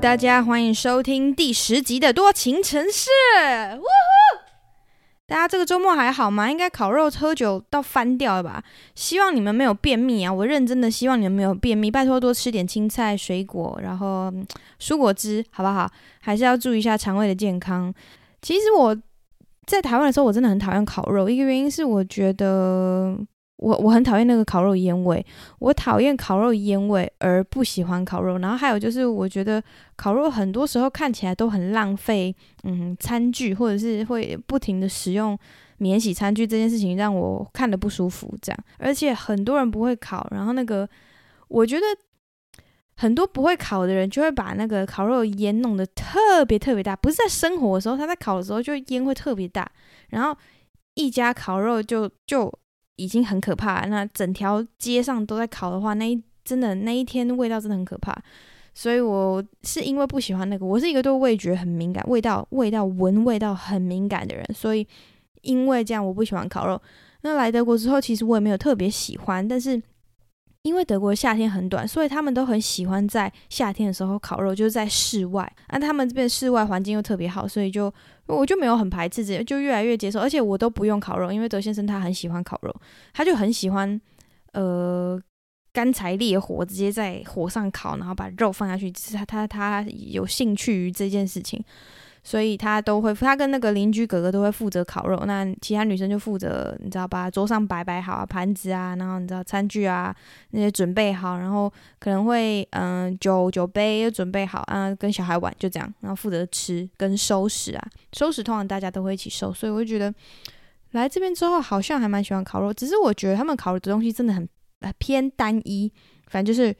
大家欢迎收听第10集的多情城市。大家这个周末还好吗？应该烤肉喝酒到翻掉了吧？希望你们没有便秘啊！我认真的希望你们没有便秘，拜托多吃点青菜、水果，然后蔬果汁，好不好？还是要注意一下肠胃的健康。其实我在台湾的时候，我真的很讨厌烤肉，一个原因是我觉得我很讨厌那个烤肉烟味，我讨厌烤肉烟味而不喜欢烤肉。然后还有就是，我觉得烤肉很多时候看起来都很浪费，餐具或者是会不停的使用免洗餐具这件事情让我看得不舒服。这样，而且很多人不会烤，然后那个我觉得很多不会烤的人就会把那个烤肉烟弄得特别特别大，不是在生火的时候，他在烤的时候就烟会特别大，然后一家烤肉就已经很可怕了，那整条街上都在烤的话，那一天味道真的很可怕。所以我是因为不喜欢那个，我是一个对味觉很敏感，味道很敏感的人，所以因为这样我不喜欢烤肉。那来德国之后，其实我也没有特别喜欢，但是因为德国夏天很短，所以他们都很喜欢在夏天的时候烤肉，就是在室外。那他们这边室外环境又特别好，所以我就没有很排斥，就越来越接受。而且我都不用烤肉，因为德先生他很喜欢烤肉，他就很喜欢干柴烈火，直接在火上烤，然后把肉放下去。他有兴趣于这件事情，所以他跟那个邻居哥哥都会负责烤肉，那其他女生就负责，你知道吧，桌上摆好啊，盘子啊，然后你知道餐具啊那些准备好，然后可能会酒杯又准备好啊，跟小孩玩就这样，然后负责吃跟收拾啊，收拾通常大家都会一起收，所以我就觉得来这边之后好像还蛮喜欢烤肉，只是我觉得他们烤的东西真的很偏单一，反正就是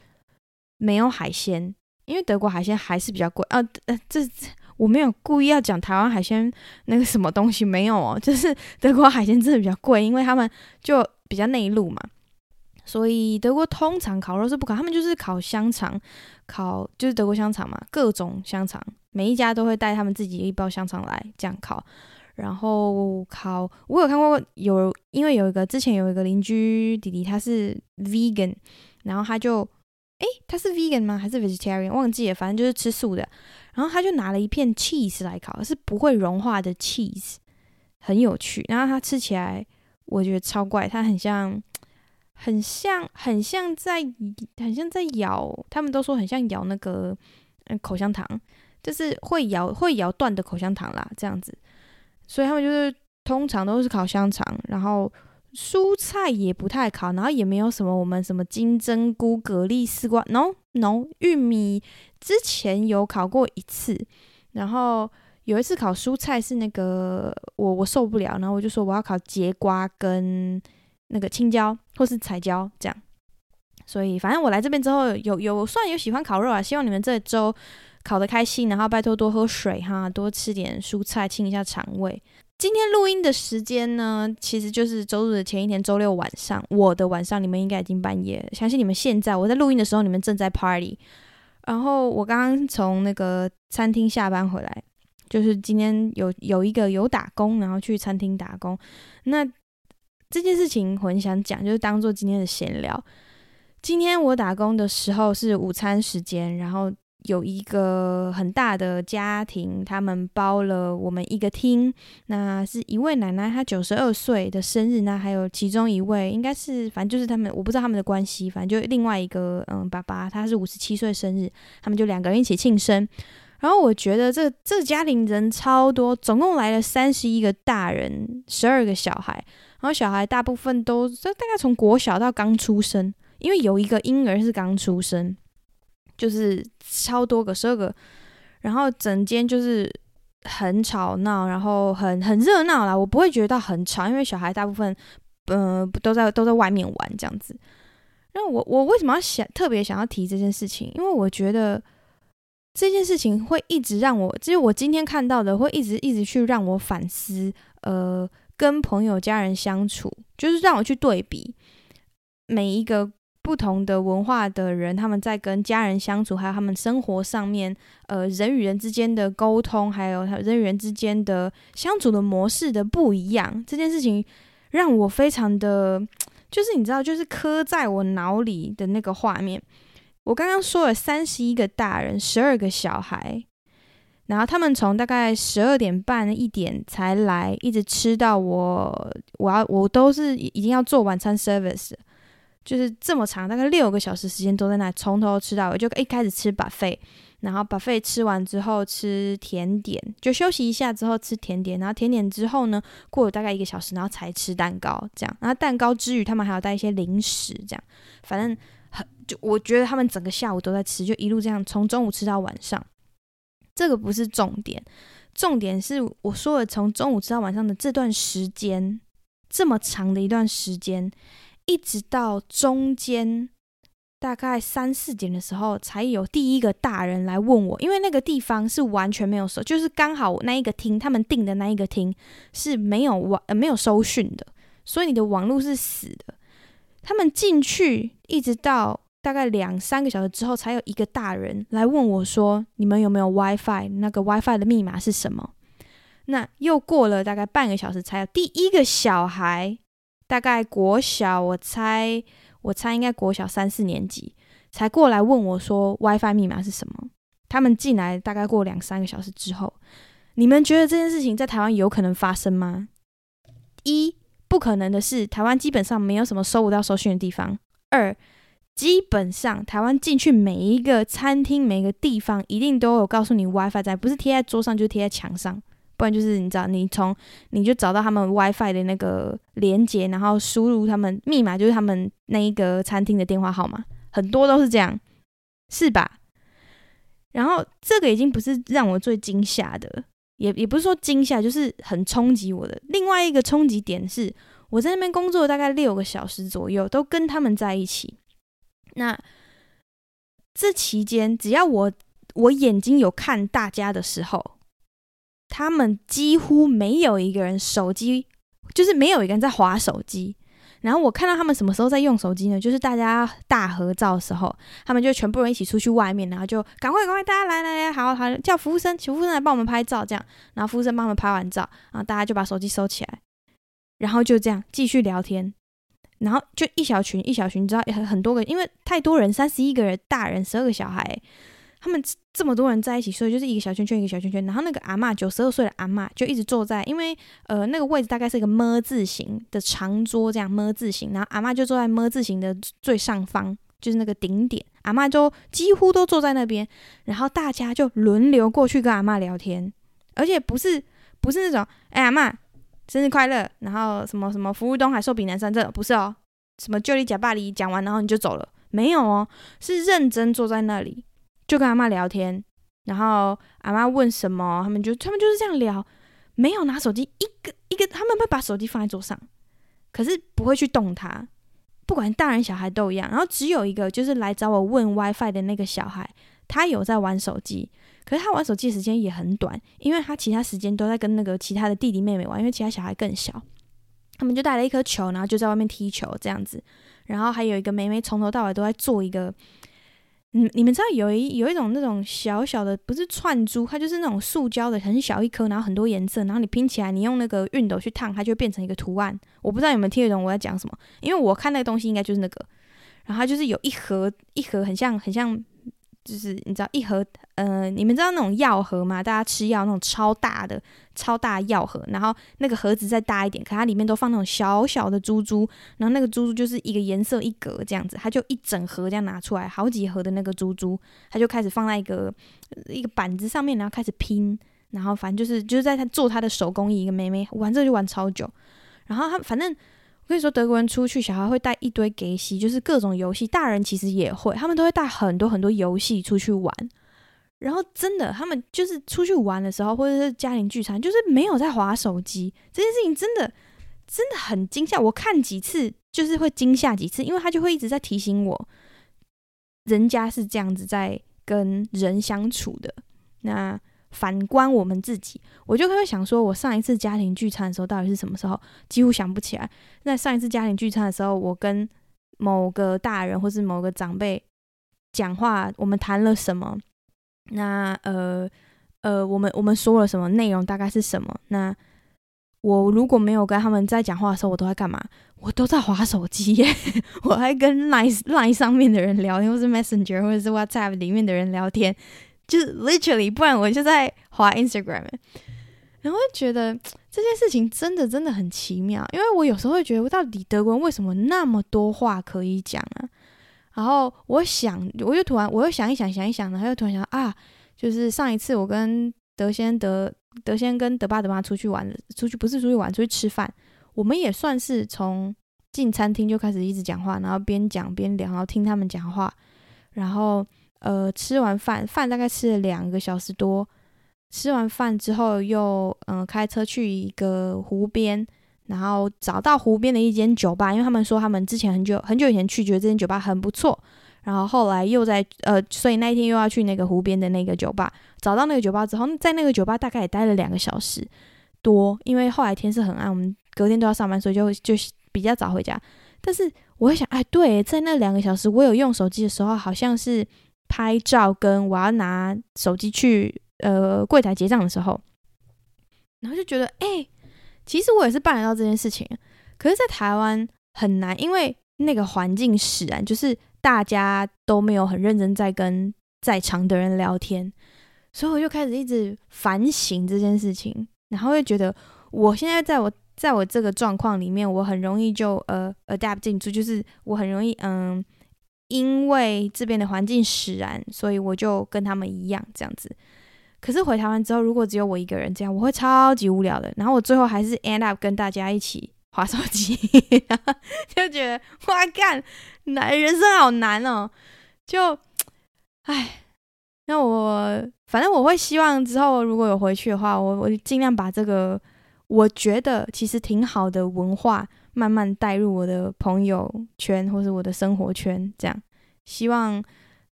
没有海鲜，因为德国海鲜还是比较贵啊。我没有故意要讲台湾海鲜那个什么东西，没有哦，就是德国海鲜真的比较贵，因为他们就比较内陆嘛，所以德国通常烤肉是不烤，他们就是烤香肠，就是德国香肠嘛，各种香肠，每一家都会带他们自己一包香肠来这样烤，然后烤。我有看过因为之前有一个邻居弟弟他是 vegan， 然后他就他是 vegan 吗？还是 vegetarian？ 忘记了，反正就是吃素的。然后他就拿了一片 cheese 来烤，是不会融化的 cheese， 很有趣。然后他吃起来，我觉得超怪，它很像在咬，他们都说很像咬那个口香糖，就是会咬断的口香糖啦，这样子。所以他们就是通常都是烤香肠，然后蔬菜也不太烤，然后也没有什么我们什么金针菇、蛤蜊、丝瓜 ，no， 玉米之前有烤过一次，然后有一次烤蔬菜是那个我受不了，然后我就说我要烤节瓜跟那个青椒或是彩椒这样，所以反正我来这边之后有算有喜欢烤肉啊，希望你们这周烤得开心，然后拜托多喝水哈，多吃点蔬菜清一下肠胃。今天录音的时间呢，其实就是周日的前一天，周六晚上，我的晚上，你们应该已经半夜了，相信你们现在，我在录音的时候，你们正在 party。然后我刚刚从那个餐厅下班回来，就是今天有一个有打工，然后去餐厅打工。那这件事情我很想讲，就是当做今天的闲聊。今天我打工的时候是午餐时间，然后有一个很大的家庭，他们包了我们一个厅，那是一位奶奶，她92岁的生日，那还有其中一位应该是，反正就是他们，我不知道他们的关系，反正就另外一个爸爸，他是57岁生日，他们就两个人一起庆生。然后我觉得这家庭人超多，总共来了31个大人，12个小孩，然后小孩大部分都大概从国小到刚出生，因为有一个婴儿是刚出生。就是超多个12个，然后整间就是很吵闹，然后很热闹啦，我不会觉得到很吵，因为小孩大部分都在外面玩这样子。那我为什么要特别想要提这件事情，因为我觉得这件事情会一直让我，就是我今天看到的会一直去让我反思，跟朋友家人相处，就是让我去对比每一个不同的文化的人，他们在跟家人相处，还有他们生活上面，人与人之间的沟通，还有人与人之间的相处的模式的不一样，这件事情让我非常的，就是你知道，就是刻在我脑里的那个画面。我刚刚说了31个大人12个小孩，然后他们从大概12点半1点才来，一直吃到我都是已经要做晚餐 service， 就是这么长，大概6个小时时间都在那里，从头吃到尾。就一开始吃 buffet， 然后 buffet 吃完之后吃甜点，就休息一下之后吃甜点，然后甜点之后呢过了大概1个小时，然后才吃蛋糕这样。然后蛋糕之余他们还有带一些零食这样，反正就我觉得他们整个下午都在吃，就一路这样从中午吃到晚上。这个不是重点，重点是我说的从中午吃到晚上的这段时间，这么长的一段时间，一直到中间大概3、4点的时候，才有第一个大人来问我，因为那个地方是完全没有收，就是刚好那一个厅，他们订的那一个厅是没有收讯的，所以你的网络是死的。他们进去一直到大概2、3个小时之后，才有一个大人来问我说你们有没有 WiFi， 那个 WiFi 的密码是什么。那又过了大概半个小时，才有第一个小孩，大概国小，我猜应该国小3、4年级，才过来问我说 WiFi 密码是什么。他们进来大概过2、3个小时之后。你们觉得这件事情在台湾有可能发生吗？一，不可能的是台湾基本上没有什么收不到收讯的地方。二，基本上台湾进去每一个餐厅每个地方一定都有告诉你 WiFi 在，不是贴在桌上就是贴在墙上，不然就是你知道你就找到他们 WiFi 的那个连接，然后输入他们密码，就是他们那一个餐厅的电话号码，很多都是这样，是吧？然后这个已经不是让我最惊吓的，也不是说惊吓，就是很冲击我的。另外一个冲击点是我在那边工作大概6个小时左右，都跟他们在一起。那这期间只要我眼睛有看大家的时候，他们几乎没有一个人手机，就是没有一个人在滑手机。然后我看到他们什么时候在用手机呢，就是大家大合照的时候，他们就全部人一起出去外面，然后就赶快大家来，好叫服务生，请服务生来帮我们拍照这样。然后服务生帮他们拍完照，然后大家就把手机收起来，然后就这样继续聊天。然后就一小群，你知道很多个，因为太多人，31个人大人12个小孩，他们这么多人在一起，所以就是一个小圈圈一个小圈圈。然后那个阿嬷92岁的阿嬷就一直坐在，因为那个位置大概是一个么字形的长桌这样，么字形，然后阿嬷就坐在么字形的最上方，就是那个顶点，阿嬷就几乎都坐在那边。然后大家就轮流过去跟阿嬷聊天，而且不是那种阿嬷生日快乐，然后什么什么服务东海寿比南山，这不是哦，什么就你假巴黎讲完然后你就走了，没有哦，是认真坐在那里就跟阿嬷聊天，然后阿嬷问什么，他们就是这样聊，没有拿手机，一个一个他们会把手机放在桌上，可是不会去动它，不管大人小孩都一样。然后只有一个就是来找我问 WiFi 的那个小孩，他有在玩手机，可是他玩手机的时间也很短，因为他其他时间都在跟那个其他的弟弟妹妹玩，因为其他小孩更小，他们就带了一颗球，然后就在外面踢球这样子。然后还有一个妹妹从头到尾都在做一个，你们知道有一种那种小小的，不是串珠，它就是那种塑胶的，很小一颗，然后很多颜色，然后你拼起来，你用那个熨斗去烫，它就会变成一个图案。我不知道你们听得懂我在讲什么，因为我看那个东西应该就是那个。然后它就是有一盒很像就是你知道一盒你们知道那种药盒吗？大家吃药那种超大药盒，然后那个盒子再大一点，可它里面都放那种小小的珠珠，然后那个珠珠就是一个颜色一格这样子，它就一整盒这样拿出来，好几盒的那个珠珠，它就开始放在一个板子上面，然后开始拼，然后反正就是在做它的手工艺。一个妹妹玩这就玩超久，然后反正我跟你说，德国人出去小孩会带一堆给戏，就是各种游戏，大人其实也会，他们都会带很多很多游戏出去玩。然后真的他们就是出去玩的时候或者是家庭聚餐，就是没有在滑手机，这件事情真的很惊吓。我看几次就是会惊吓几次，因为他就会一直在提醒我人家是这样子在跟人相处的。那反观我们自己，我就会想说我上一次家庭聚餐的时候到底是什么时候，几乎想不起来。那上一次家庭聚餐的时候，我跟某个大人或是某个长辈讲话，我们谈了什么，那我们说了什么内容，大概是什么。那我如果没有跟他们在讲话的时候，我都在干嘛？我都在滑手机耶，我还跟 LINE 上面的人聊天，或是 Messenger 或者是 WhatsApp 里面的人聊天，就是 literally， 不然我就在滑 Instagram。 然后就觉得这件事情真的很奇妙，因为我有时候会觉得到底德国人为什么那么多话可以讲啊？然后我又突然想一想，然后又突然想啊，就是上一次我跟德先跟德爸出去玩，出去吃饭，我们也算是从进餐厅就开始一直讲话，然后边讲边聊，然后听他们讲话，然后吃完饭大概吃了2个小时多，吃完饭之后又开车去一个湖边，然后找到湖边的一间酒吧，因为他们说他们之前很久以前去，觉得这间酒吧很不错，然后后来又在所以那一天又要去那个湖边的那个酒吧，找到那个酒吧之后，在那个酒吧大概也待了2个小时多，因为后来天是很暗，我们隔天都要上班，所以就比较早回家。但是我会想，哎，对，在那2个小时我有用手机的时候，好像是拍照跟我要拿手机去柜台结账的时候，然后就觉得哎，其实我也是办得到这件事情。可是在台湾很难，因为那个环境使然，就是大家都没有很认真在跟在场的人聊天，所以我就开始一直反省这件事情，然后就觉得我现在在我这个状况里面，我很容易就adapt 进去，就是我很容易因为这边的环境使然，所以我就跟他们一样这样子。可是回台湾之后，如果只有我一个人这样，我会超级无聊的。然后我最后还是 end up 跟大家一起滑手机，就觉得哇干，人生好难哦。就唉，那我反正我会希望之后如果有回去的话，我尽量把这个我觉得其实挺好的文化慢慢带入我的朋友圈或是我的生活圈，这样希望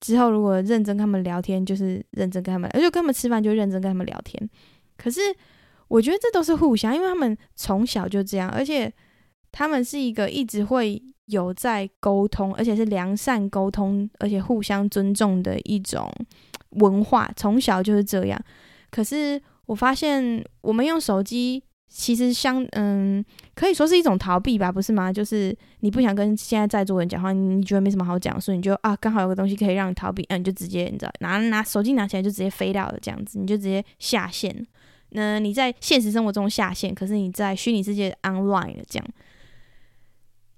之后如果认真跟他们聊天，就是认真跟他们，就跟他们吃饭就认真跟他们聊天。可是我觉得这都是互相，因为他们从小就这样，而且他们是一个一直会有在沟通，而且是良善沟通，而且互相尊重的一种文化，从小就是这样。可是我发现我们用手机其实可以说是一种逃避吧，不是吗？就是你不想跟现在座人讲话，你觉得没什么好讲，所以你就啊，刚好有个东西可以让你逃避，你就直接你知道拿手机拿起来就直接飞掉了，这样子你就直接下线。那你在现实生活中下线，可是你在虚拟世界 online 的这样，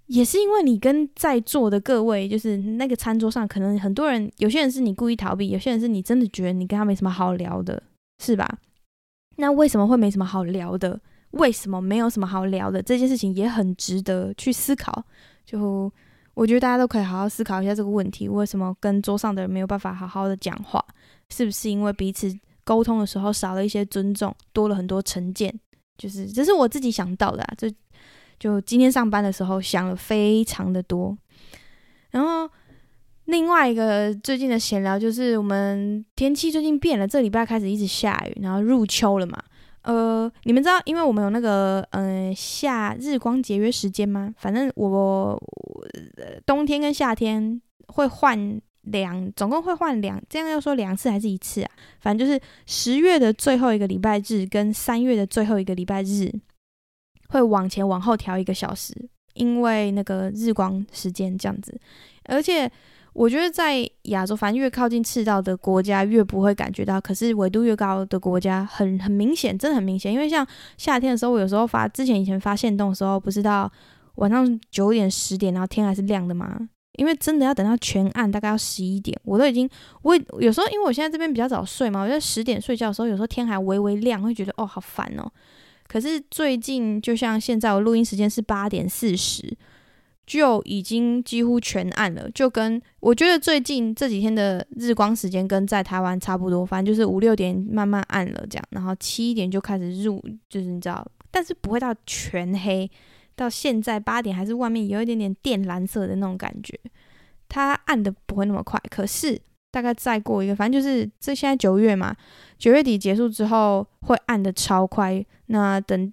也是因为你跟在座的各位，就是那个餐桌上，可能很多人，有些人是你故意逃避，有些人是你真的觉得你跟他没什么好聊的，是吧？那为什么会没什么好聊的？为什么没有什么好聊的？这件事情也很值得去思考。就我觉得大家都可以好好思考一下这个问题，为什么跟桌上的人没有办法好好的讲话？是不是因为彼此沟通的时候少了一些尊重，多了很多成见？就是这是我自己想到的啊，就今天上班的时候想了非常的多。然后另外一个最近的闲聊就是我们天气最近变了，这礼拜开始一直下雨，然后入秋了嘛。你们知道因为我们有那个夏日光节约时间吗？反正我冬天跟夏天会换总共会换2，这样要说2次还是1次啊？反正就是10月的最后一个礼拜日跟3月的最后一个礼拜日会往前往后调1个小时，因为那个日光时间这样子。而且我觉得在亚洲，反正越靠近赤道的国家越不会感觉到，可是纬度越高的国家很明显，真的很明显。因为像夏天的时候，我有时候以前发限动的时候，不是到晚上9点10点，然后天还是亮的吗？因为真的要等到全暗，大概要11点，我有时候因为我现在这边比较早睡嘛，我在10点睡觉的时候，有时候天还微微亮，会觉得哦好烦哦。可是最近就像现在我录音时间是8点40，就已经几乎全暗了，就跟我觉得最近这几天的日光时间跟在台湾差不多，反正就是5-6点慢慢暗了这样，然后7点就开始入，就是你知道，但是不会到全黑。到现在8点还是外面有一点点靛蓝色的那种感觉，它暗的不会那么快。可是大概再过一个，反正就是这现在9月嘛，9月底结束之后会暗的超快。那等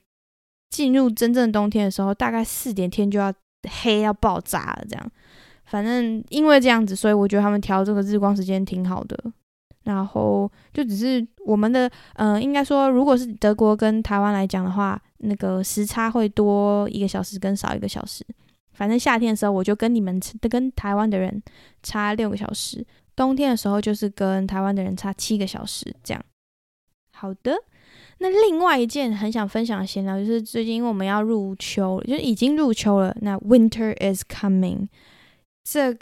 进入真正冬天的时候，大概4点天就要黑要爆炸了这样。反正因为这样子，所以我觉得他们调这个日光时间挺好的。然后就只是我们的应该说如果是德国跟台湾来讲的话，那个时差会多1个小时跟少1个小时。反正夏天的时候我就跟你们跟台湾的人差6个小时，冬天的时候就是跟台湾的人差7个小时这样。好的，那另外一件很想分享的闲聊就是最近因为我们要入秋，就是已经入秋了，那 winter is coming， 这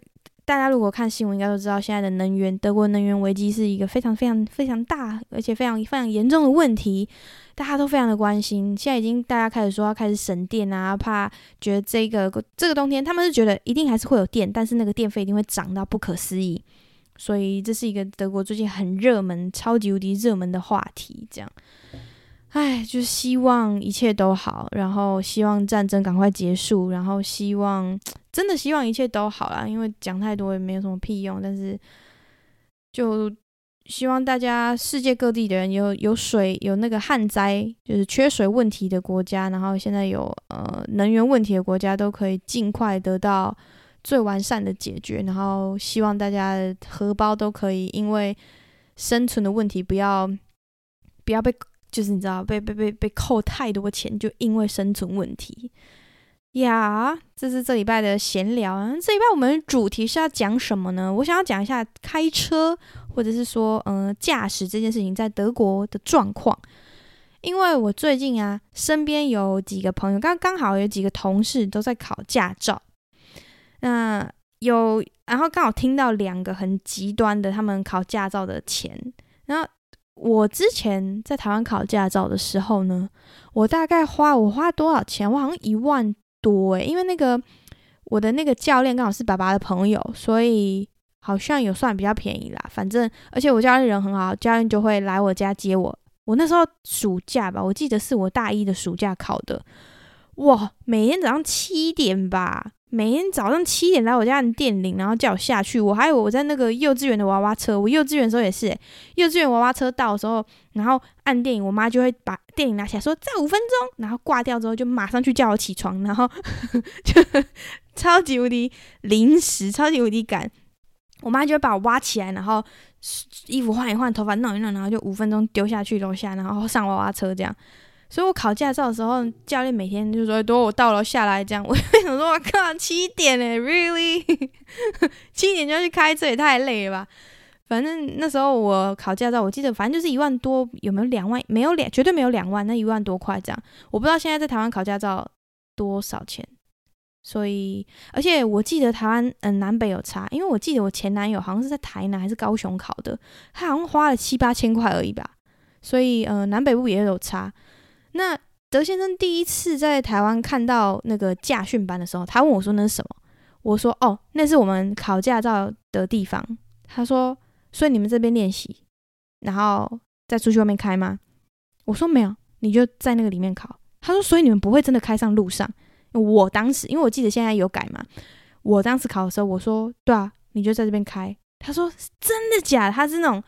大家如果看新闻应该都知道，现在的德国能源危机是一个非常非常非常大而且非常非常严重的问题，大家都非常的关心。现在已经大家开始说要开始省电啊，怕觉得这个冬天他们是觉得一定还是会有电，但是那个电费一定会涨到不可思议，所以这是一个德国最近很热门超级无敌热门的话题这样。哎，就希望一切都好，然后希望战争赶快结束，然后真的希望一切都好啦，因为讲太多也没有什么屁用，但是就希望大家世界各地的人有水，有那个旱灾就是缺水问题的国家，然后现在有能源问题的国家都可以尽快得到最完善的解决，然后希望大家的荷包都可以因为生存的问题不要被就是你知道被扣太多钱，就因为生存问题呀。这是这礼拜的闲聊啊。这礼拜我们主题是要讲什么呢？我想要讲一下开车或者是说驾驶这件事情在德国的状况，因为我最近啊身边有几个朋友刚好有几个同事都在考驾照，那然后刚好听到2个很极端的他们考驾照的钱。然后我之前在台湾考驾照的时候呢，我大概花多少钱，我好像1万多耶，因为那个我的那个教练刚好是爸爸的朋友，所以好像有算比较便宜啦。反正而且我教练人很好，教练就会来我家接我。我那时候暑假吧，我记得是我大一的暑假考的，哇，每天早上7点吧，每天早上7点来我家按电铃，然后叫我下去。我还有我在那个幼稚园的娃娃车，我幼稚园的时候也是幼稚园娃娃车到的时候，然后按电铃，我妈就会把电铃拿起来说再5分钟，然后挂掉之后就马上去叫我起床，然后就超级无敌临时超级无敌赶，我妈就会把我挖起来，然后衣服换一换，头发弄一弄，然后就5分钟丢下去楼下，然后上娃娃车这样。所以我考驾照的时候，教练每天就说等我到了下来这样。我就想说我靠，7点耶 really 7点就要去开车也太累了吧。反正那时候我考驾照我记得反正就是1万多，有没有2万，没有绝对没有2万，那1万多块这样。我不知道现在在台湾考驾照多少钱，所以而且我记得台湾南北有差，因为我记得我前男友好像是在台南还是高雄考的，他好像花了7-8千块而已吧，所以南北部也有差。那德先生第一次在台湾看到那个驾训班的时候，他问我说那是什么，我说哦，那是我们考驾照的地方。他说所以你们这边练习然后再出去外面开吗？我说没有，你就在那个里面考。他说所以你们不会真的开上路上？我当时因为我记得现在有改嘛，我当时考的时候我说对啊，你就在这边开。他说真的假的？他是那种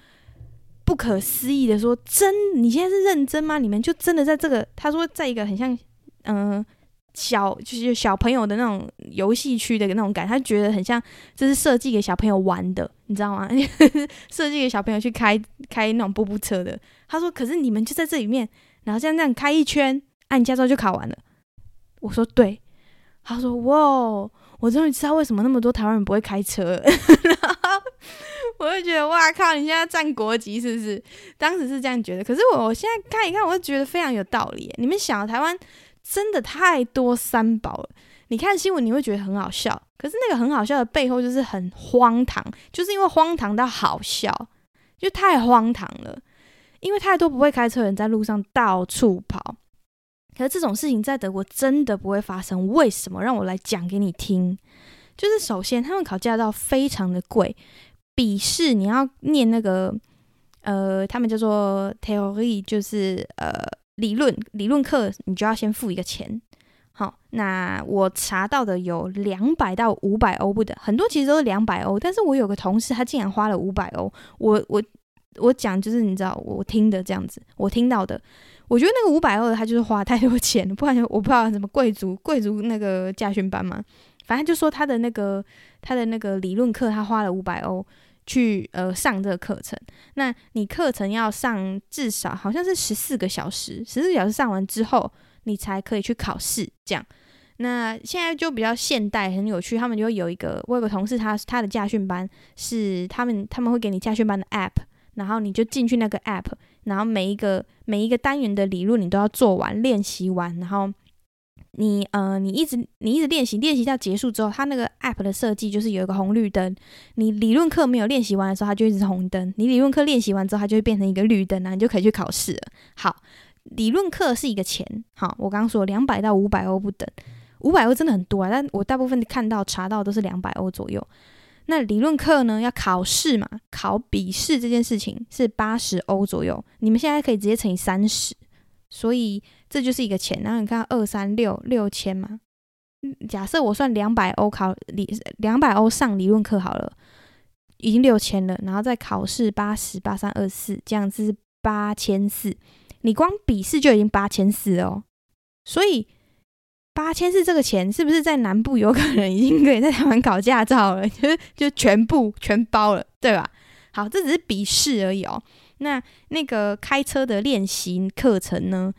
不可思议的说真，你现在是认真吗？你们就真的在这个，他说在一个很像就是小朋友的那种游戏区的那种感觉，他觉得很像这是设计给小朋友玩的，你知道吗？设计给小朋友去开那种步步车的。他说可是你们就在这里面，然后这样开一圈，按驾照就考完了。我说对。他说哇，我终于知道为什么那么多台湾人不会开车。然后我就觉得哇靠，你现在占国籍是不是？当时是这样觉得，可是我现在看一看，我就觉得非常有道理。你们想，台湾真的太多三宝了。你看新闻你会觉得很好笑，可是那个很好笑的背后就是很荒唐，就是因为荒唐到好笑，就太荒唐了。因为太多不会开车的人在路上到处跑。可是这种事情在德国真的不会发生，为什么？让我来讲给你听。就是首先他们考驾照非常的贵，笔试你要念那个他们叫做 theory， 就是理论课，你就要先付一个钱。好，那我查到的有200到500欧不等，很多其实都是200欧，但是我有个同事他竟然花了500欧。我讲就是你知道我听的这样子，我听到的，我觉得那个500欧他就是花太多钱，不然我不知道什么贵族那个驾训班嘛，反正就说他的那个理论课他花了500欧，去上这个课程。那你课程要上至少好像是14个小时，上完之后你才可以去考试这样。那现在就比较现代，很有趣，他们就有一个，我有个同事他的驾训班是他们会给你驾训班的 app， 然后你就进去那个 app， 然后每一个单元的理论你都要做完练习完，然后你一直练习到结束之后，它那个 app 的设计就是有一个红绿灯，你理论课没有练习完的时候它就一直是红灯，你理论课练习完之后它就会变成一个绿灯，然后你就可以去考试了。好，理论课是一个钱，好，我刚说200到500欧不等，500欧真的很多啊，但我大部分看到查到都是200欧左右。那理论课呢要考试嘛，考笔试这件事情是80欧左右，你们现在可以直接乘以30，所以这就是一个钱。然后你看2366000嘛，假设我算200欧200欧上理论课好了，已经6000了，然后再考试80 83 24，这样子是8400，你光笔试就已经8400哦。所以8400这个钱是不是在南部有可能已经可以在台湾考驾照了，就全包了，对吧？好，这只是笔试而已哦。那个开车的练习课程呢，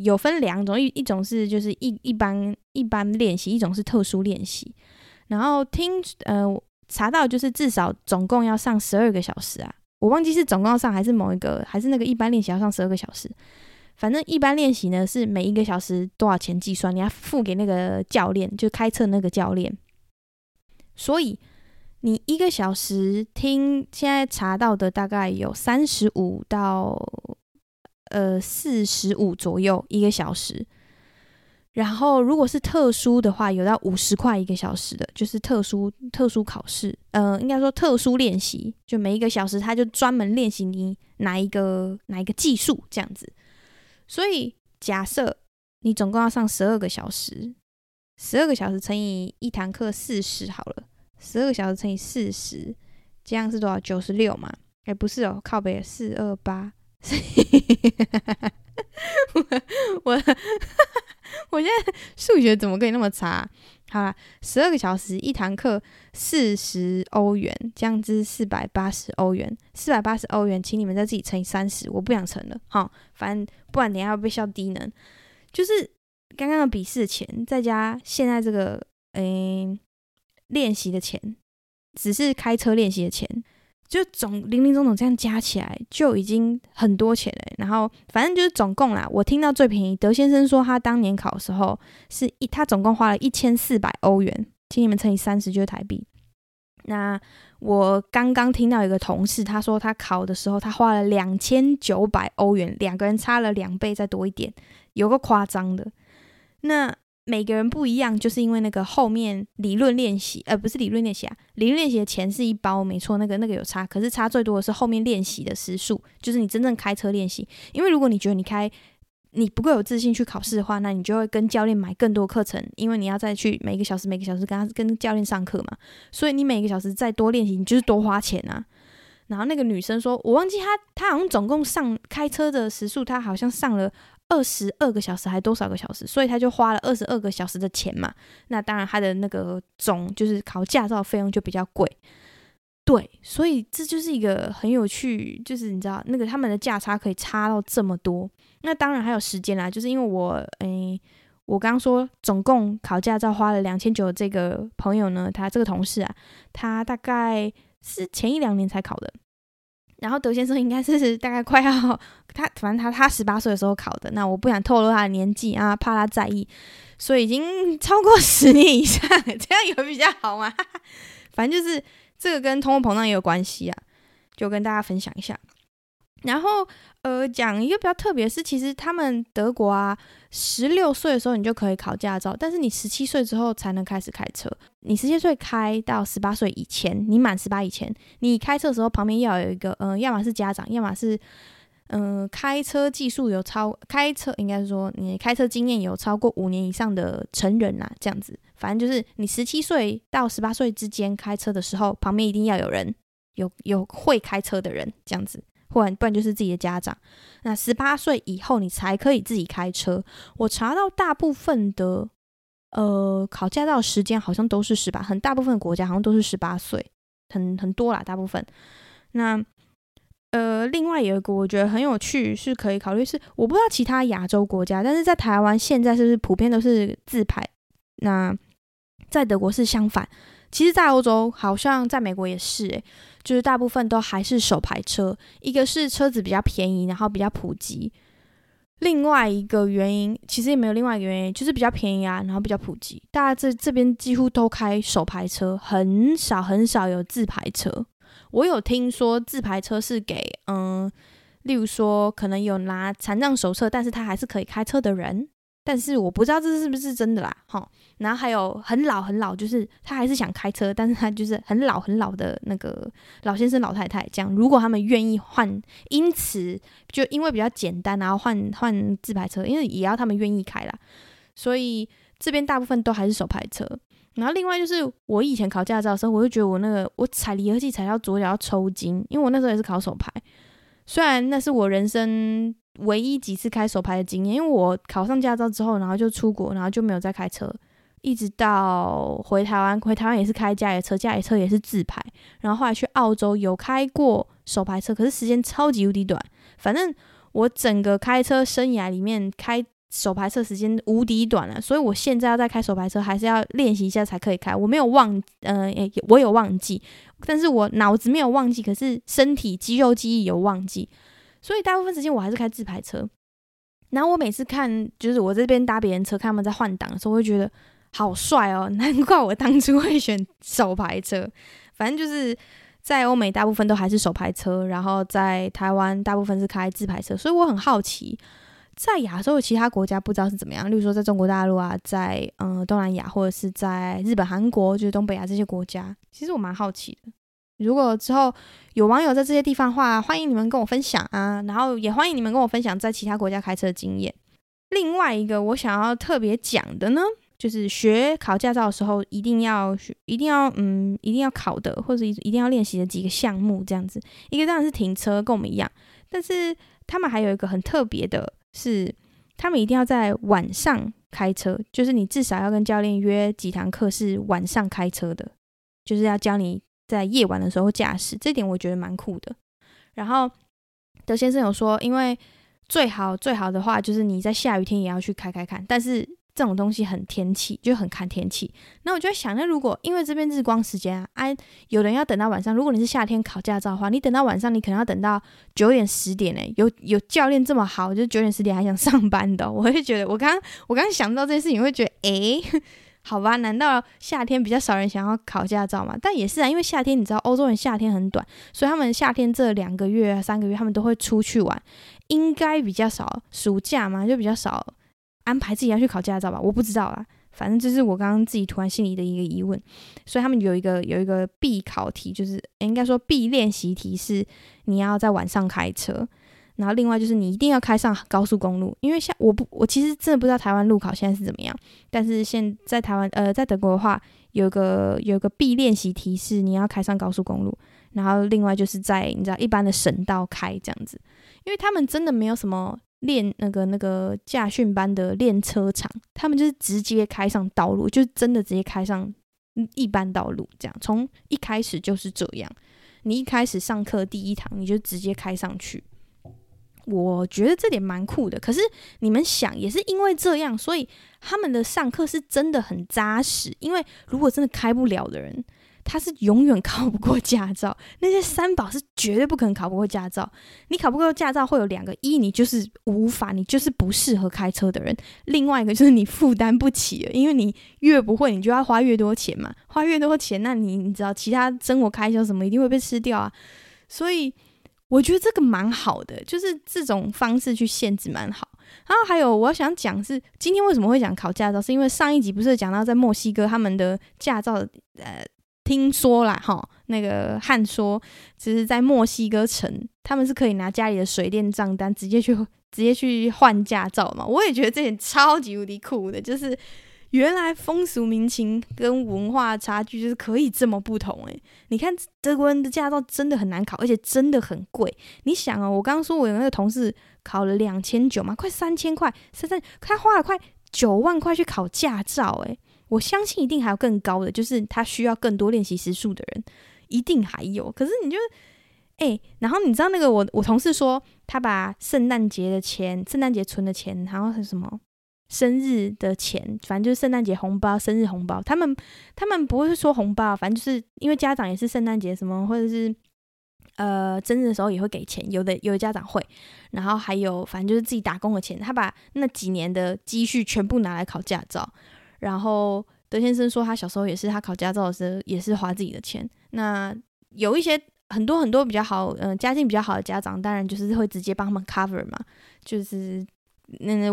有分2种，一种是就是一般练习，一种是特殊练习。然后查到就是至少总共要上12个小时啊，我忘记是总共要上还是某一个，还是那个一般练习要上12个小时。反正一般练习呢是每一个小时多少钱计算，你要付给那个教练，就开车那个教练。所以你一个小时听，现在查到的大概有35到45左右一个小时。然后如果是特殊的话，有到50块一个小时的，就是特殊考试，应该说特殊练习，就每一个小时他就专门练习你哪一个技术这样子。所以假设你总共要上12个小时，12个小时乘以一堂课40好了，12个小时乘以40，这样是多少？96嘛？哎，不是哦，靠北428。我现在数学怎么可以那么差啊？好啦，12个小时一堂课40欧元，这样子480欧元。480欧元，请你们再自己乘以30，我不想乘了哈，反正不然等一下要被笑低能。就是刚刚的笔试钱，再加现在这个练习的钱，只是开车练习的钱，就总零零总总这样加起来就已经很多钱了。然后反正就是总共啦，我听到最便宜，德先生说他当年考的时候他总共花了1400欧元，请你们乘以30就是台币。那我刚刚听到一个同事，他说他考的时候他花了2900欧元，两个人差了2倍再多一点，有个夸张的。那每个人不一样，就是因为那个后面理论练习，不是理论练习啊，理论练习的钱是一包，没错，那个有差，可是差最多的是后面练习的时数，就是你真正开车练习。因为如果你觉得你不够有自信去考试的话，那你就会跟教练买更多课程，因为你要再去每个小时跟教练上课嘛，所以你每个小时再多练习，你就是多花钱啊。然后那个女生说，我忘记她好像总共上开车的时数，她好像上了22个小时还多少个小时，所以他就花了22个小时的钱嘛。那当然他的那个就是考驾照的费用就比较贵，对，所以这就是一个很有趣，就是你知道那个他们的价差可以差到这么多。那当然还有时间啦，就是因为我刚刚说总共考驾照花了2900，这个朋友呢，他这个同事啊，他大概是前1-2年才考的。然后德先生应该是大概快要他18岁的时候考的，那我不想透露他的年纪啊，怕他在意，所以已经超过10年以上，这样有比较好吗？反正就是这个跟通货膨胀也有关系啊，就跟大家分享一下。然后讲一个比较特别的是，其实他们德国啊，16岁的时候你就可以考驾照，但是你17岁之后才能开始开车。你17岁开到18岁以前，你满18以前，你开车的时候旁边要有一个要么是家长，要么是开车技术有开车，应该说你开车经验有超过5年以上的成人啊，这样子。反正就是你17岁到18岁之间开车的时候，旁边一定要有人，有会开车的人，这样子。不然就是自己的家长。那18岁以后你才可以自己开车。我查到大部分的考驾照时间好像都是很大部分的国家好像都是18岁，很多啦，大部分。那另外有一个我觉得很有趣是可以考虑，是我不知道其他亚洲国家，但是在台湾现在是不是普遍都是自排？那在德国是相反，其实在欧洲好像在美国也是耶，就是大部分都还是手排车，一个是车子比较便宜然后比较普及，另外一个原因其实也没有另外一个原因，就是比较便宜啊然后比较普及，大家这边几乎都开手排车，很少很少有自排车。我有听说自排车是给例如说可能有拿残障手册但是他还是可以开车的人，但是我不知道这是不是真的啦。然后还有很老很老，就是他还是想开车，但是他就是很老很老的那个老先生老太太这样，如果他们愿意换，因此就因为比较简单然后换自排车，因为也要他们愿意开啦，所以这边大部分都还是手排车。然后另外就是我以前考驾照的时候，我就觉得我踩离合器踩到左脚要抽筋，因为我那时候也是考手排，虽然那是我人生唯一几次开手排的经验，因为我考上驾照之后然后就出国，然后就没有再开车，一直到回台湾也是开家里的车，家里车也是自排，然后后来去澳洲有开过手排车，可是时间超级无敌短，反正我整个开车生涯里面开手排车时间无敌短了，所以我现在要再开手排车还是要练习一下才可以开。我没有我有忘记，但是我脑子没有忘记，可是身体肌肉记忆有忘记，所以大部分时间我还是开自排车。然后我每次看，就是我这边搭别人车看他们在换挡的时候，我会觉得好帅哦，难怪我当初会选手排车。反正就是在欧美大部分都还是手排车，然后在台湾大部分是开自排车，所以我很好奇在亚洲的其他国家不知道是怎么样，例如说在中国大陆啊，在东南亚，或者是在日本、韩国，就是东北亚这些国家，其实我蛮好奇的。如果之后有网友在这些地方的话，欢迎你们跟我分享啊，然后也欢迎你们跟我分享在其他国家开车的经验。另外一个我想要特别讲的呢，就是学考驾照的时候一定要考的，或者一定要练习的几个项目这样子。一个当然是停车，跟我们一样，但是他们还有一个很特别的是，他们一定要在晚上开车，就是你至少要跟教练约几堂课是晚上开车的，就是要教你在夜晚的时候驾驶，这点我觉得蛮酷的。然后德先生有说，因为最好的话就是你在下雨天也要去开看，但是这种东西很天气，就很看天气。那我就在想，那如果因为这边日光时间有人要等到晚上，如果你是夏天考驾照的话，你等到晚上你可能要等到9点10点耶，有教练这么好，就是9点10点还想上班的，我会觉得我刚想到这件事情，我会觉得好吧，难道夏天比较少人想要考驾照吗？但也是啊，因为夏天你知道欧洲人夏天很短，所以他们夏天这2个月3个月他们都会出去玩，应该比较少，暑假嘛就比较少安排自己要去考驾照吧，我不知道啦，反正这是我刚刚自己突然心里的一个疑问。所以他们有一个必考题，就是应该说必练习题是你要在晚上开车，然后另外就是你一定要开上高速公路，因为我其实真的不知道台湾路考现在是怎么样，但是现在在德国的话，有个必练习题是你要开上高速公路，然后另外就是在你知道一般的省道开这样子，因为他们真的没有什么练那个驾训班的练车场，他们就是直接开上道路，就是真的直接开上一般道路这样，从一开始就是这样，你一开始上课第一堂你就直接开上去，我觉得这点蛮酷的。可是你们想，也是因为这样，所以他们的上课是真的很扎实，因为如果真的开不了的人，他是永远考不过驾照，那些三宝是绝对不可能考不过驾照。你考不过驾照会有2个，一你就是无法，你就是不适合开车的人，另外一个就是你负担不起了，因为你越不会你就要花越多钱嘛，花越多钱那你知道其他生活开销什么一定会被吃掉啊，所以我觉得这个蛮好的，就是这种方式去限制蛮好。然后还有我想讲是，今天为什么会讲考驾照，是因为上一集不是讲到在墨西哥他们的驾照听说啦那个汉说，其实在墨西哥城他们是可以拿家里的水电账单直接去换驾照嘛，我也觉得这点超级无敌酷的，就是原来风俗民情跟文化差距就是可以这么不同你看德国人的驾照真的很难考，而且真的很贵。你想我刚刚说我有那个同事考了2900嘛，快3000块，他花了快9万块去考驾照我相信一定还有更高的，就是他需要更多练习时数的人，一定还有。可是你就然后你知道那个我同事说他把圣诞节存的钱，然后是什么生日的钱，反正就是圣诞节红包、生日红包，他们不会说红包，反正就是因为家长也是圣诞节什么或者是生日的时候也会给钱，有的家长会，然后还有反正就是自己打工的钱，他把那几年的积蓄全部拿来考驾照。然后德先生说他小时候也是，他考驾照的时候也是花自己的钱。那有一些很多比较好家境比较好的家长当然就是会直接帮他们 cover 嘛，就是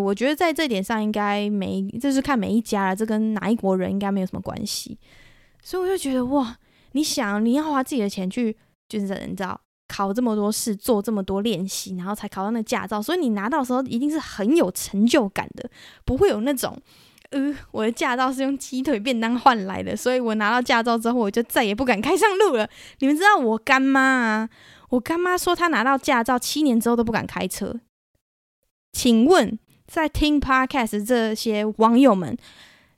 我觉得在这点上应该就是看每一家啦，这跟哪一国人应该没有什么关系。所以我就觉得哇，你要花自己的钱去就是你知道考这么多试，做这么多练习，然后才考到那驾照，所以你拿到的时候一定是很有成就感的，不会有那种我的驾照是用鸡腿便当换来的，所以我拿到驾照之后我就再也不敢开上路了。你们知道我干妈啊，我干妈说她拿到驾照7年之后都不敢开车。请问在听 podcast 这些网友们，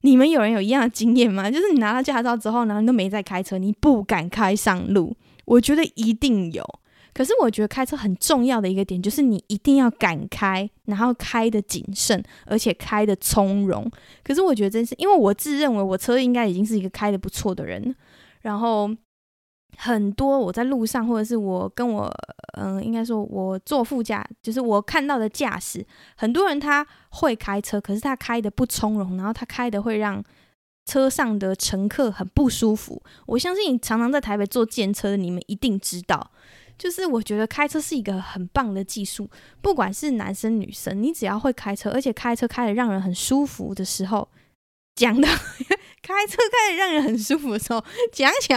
你们有人有一样的经验吗？就是你拿到驾照之后然后你都没再开车，你不敢开上路。我觉得一定有。可是我觉得开车很重要的一个点就是你一定要敢开，然后开的谨慎，而且开的从容。可是我觉得真是因为我自认为我车应该已经是一个开的不错的人，然后很多我在路上或者是我跟我应该说我坐副驾，就是我看到的驾驶，很多人他会开车，可是他开的不从容，然后他开的会让车上的乘客很不舒服。我相信常常在台北坐计程车的你们一定知道，就是我觉得开车是一个很棒的技术，不管是男生女生，你只要会开车，而且开车开得让人很舒服的时候，讲起来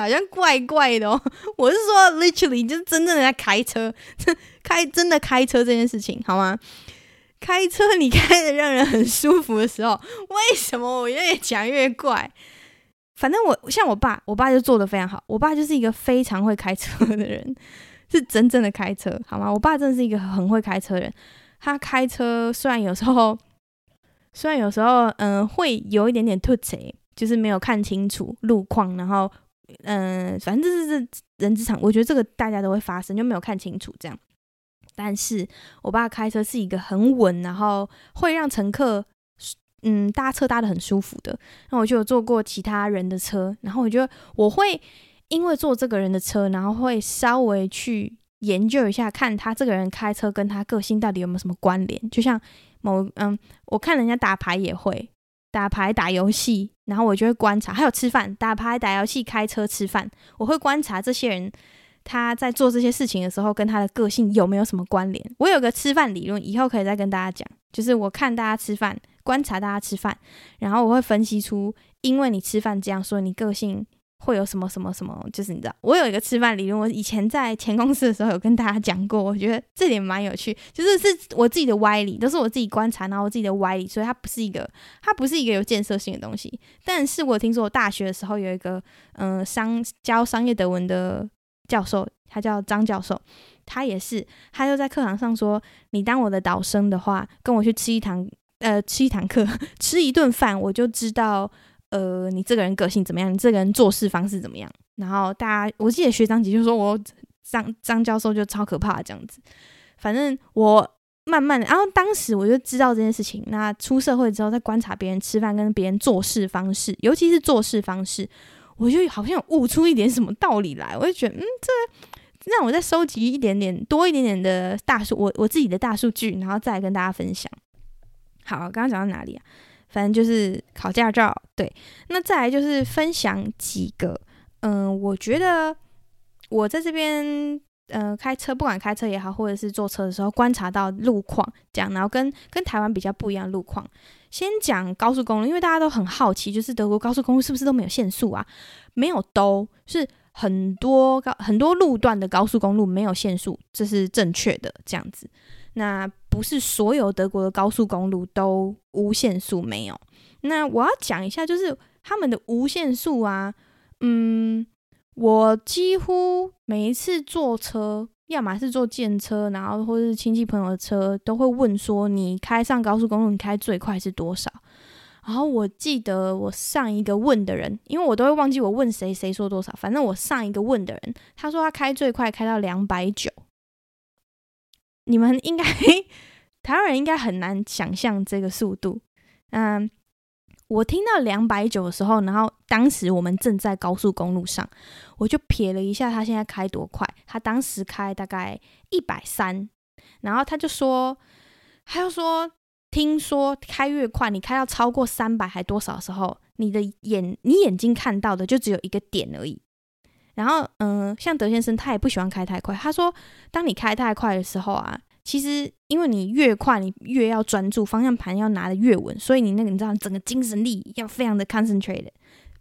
好像怪怪的哦。我是说 literally 就是真正的在开车，真的开车这件事情好吗？开车你开得让人很舒服的时候，为什么我越讲越怪？反正像我爸就做得非常好，我爸就是一个非常会开车的人，是真正的开车好吗？我爸真的是一个很会开车的人。他开车虽然有时候会有一点点凸槌，就是没有看清楚路况，然后反正这是人之常，我觉得这个大家都会发生，就没有看清楚这样。但是我爸开车是一个很稳，然后会让乘客搭车搭得很舒服的。那我就有坐过其他人的车，然后我会因为坐这个人的车，然后会稍微去研究一下，看他这个人开车跟他个性到底有没有什么关联。就像我看人家打牌也会打牌打游戏，然后我就会观察，还有吃饭打牌打游戏开车吃饭，我会观察这些人他在做这些事情的时候跟他的个性有没有什么关联。我有个吃饭理论，以后可以再跟大家讲，就是我看大家吃饭，观察大家吃饭，然后我会分析出因为你吃饭这样，所以你个性会有什么什么什么，就是你知道我有一个吃饭理论，我以前在前公司的时候有跟大家讲过，我觉得这点蛮有趣，就是我自己的歪理，都是我自己观察然后我自己的歪理，所以它不是一个有建设性的东西。但是我听说我大学的时候有一个教商业德文的教授，他叫张教授，他也是，他就在课堂上说，你当我的导生的话，跟我去吃一堂课，吃一顿饭，我就知道你这个人个性怎么样，你这个人做事方式怎么样。然后我记得学长姐就说我张教授就超可怕这样子。反正我慢慢的，然后当时我就知道这件事情。那出社会之后，在观察别人吃饭跟别人做事方式，尤其是做事方式，我就好像有悟出一点什么道理来。我就觉得这让我再收集多一点点的我自己的大数据，然后再来跟大家分享。好，刚刚讲到哪里啊？反正就是考驾照，对。那再来就是分享几个，我觉得我在这边，开车，不管开车也好，或者是坐车的时候，观察到路况，这样，然后跟台湾比较不一样的路况。先讲高速公路，因为大家都很好奇，就是德国高速公路是不是都没有限速啊？没有都，是很多路段的高速公路没有限速，这是正确的，这样子。那不是所有德国的高速公路都无限速，没有。那我要讲一下，就是他们的无限速啊，我几乎每一次坐车，要么是坐计程车，然后或是亲戚朋友的车，都会问说，你开上高速公路，你开最快是多少？然后我记得我上一个问的人，因为我都会忘记我问谁谁说多少，反正我上一个问的人他说他开最快开到290，你们应该台湾人应该很难想象这个速度。我听到290的时候，然后当时我们正在高速公路上，我就瞥了一下他现在开多快，他当时开大概130，然后他就说听说开越快，你开到超过300还多少的时候，你眼睛看到的就只有一个点而已。然后像德先生他也不喜欢开太快，他说当你开太快的时候啊，其实因为你越快你越要专注，方向盘要拿得越稳，所以你那个你知道整个精神力要非常的 concentrated，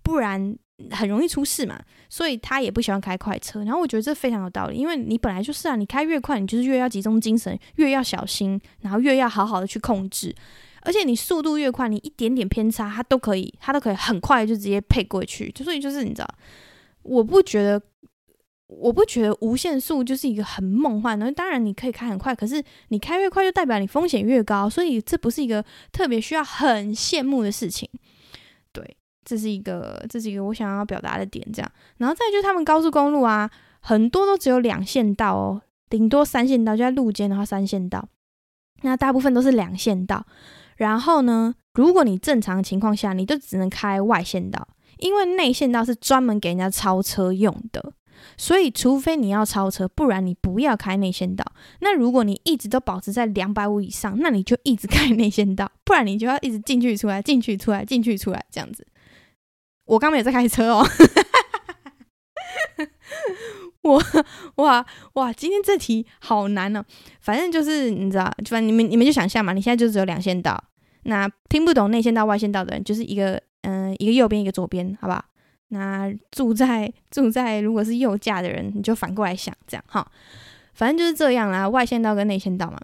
不然很容易出事嘛，所以他也不喜欢开快车。然后我觉得这非常有道理，因为你本来就是啊，你开越快你就是越要集中精神，越要小心，然后越要好好的去控制，而且你速度越快，你一点点偏差它都可以很快就直接配过去，所以就是你知道，我不觉得无限速就是一个很梦幻的，当然你可以开很快，可是你开越快就代表你风险越高，所以这不是一个特别需要很羡慕的事情。对，这是一个我想要表达的点，这样。然后再就是他们高速公路啊，很多都只有2线道哦，顶多3线道，就在路肩，然后3线道，那大部分都是2线道。然后呢，如果你正常情况下你就只能开外线道，因为内线道是专门给人家超车用的，所以除非你要超车，不然你不要开内线道。那如果你一直都保持在250以上，那你就一直开内线道，不然你就要一直进去出来进去出来进去出来这样子。我刚没有在开车哦哇今天这题好难哦。反正就是你知道，反正你们就想象嘛，你现在就只有2线道，那听不懂内线道外线道的人就是一个右边一个左边，好不好？那住在如果是右驾的人，你就反过来想这样哈。反正就是这样啦，外线道跟内线道嘛，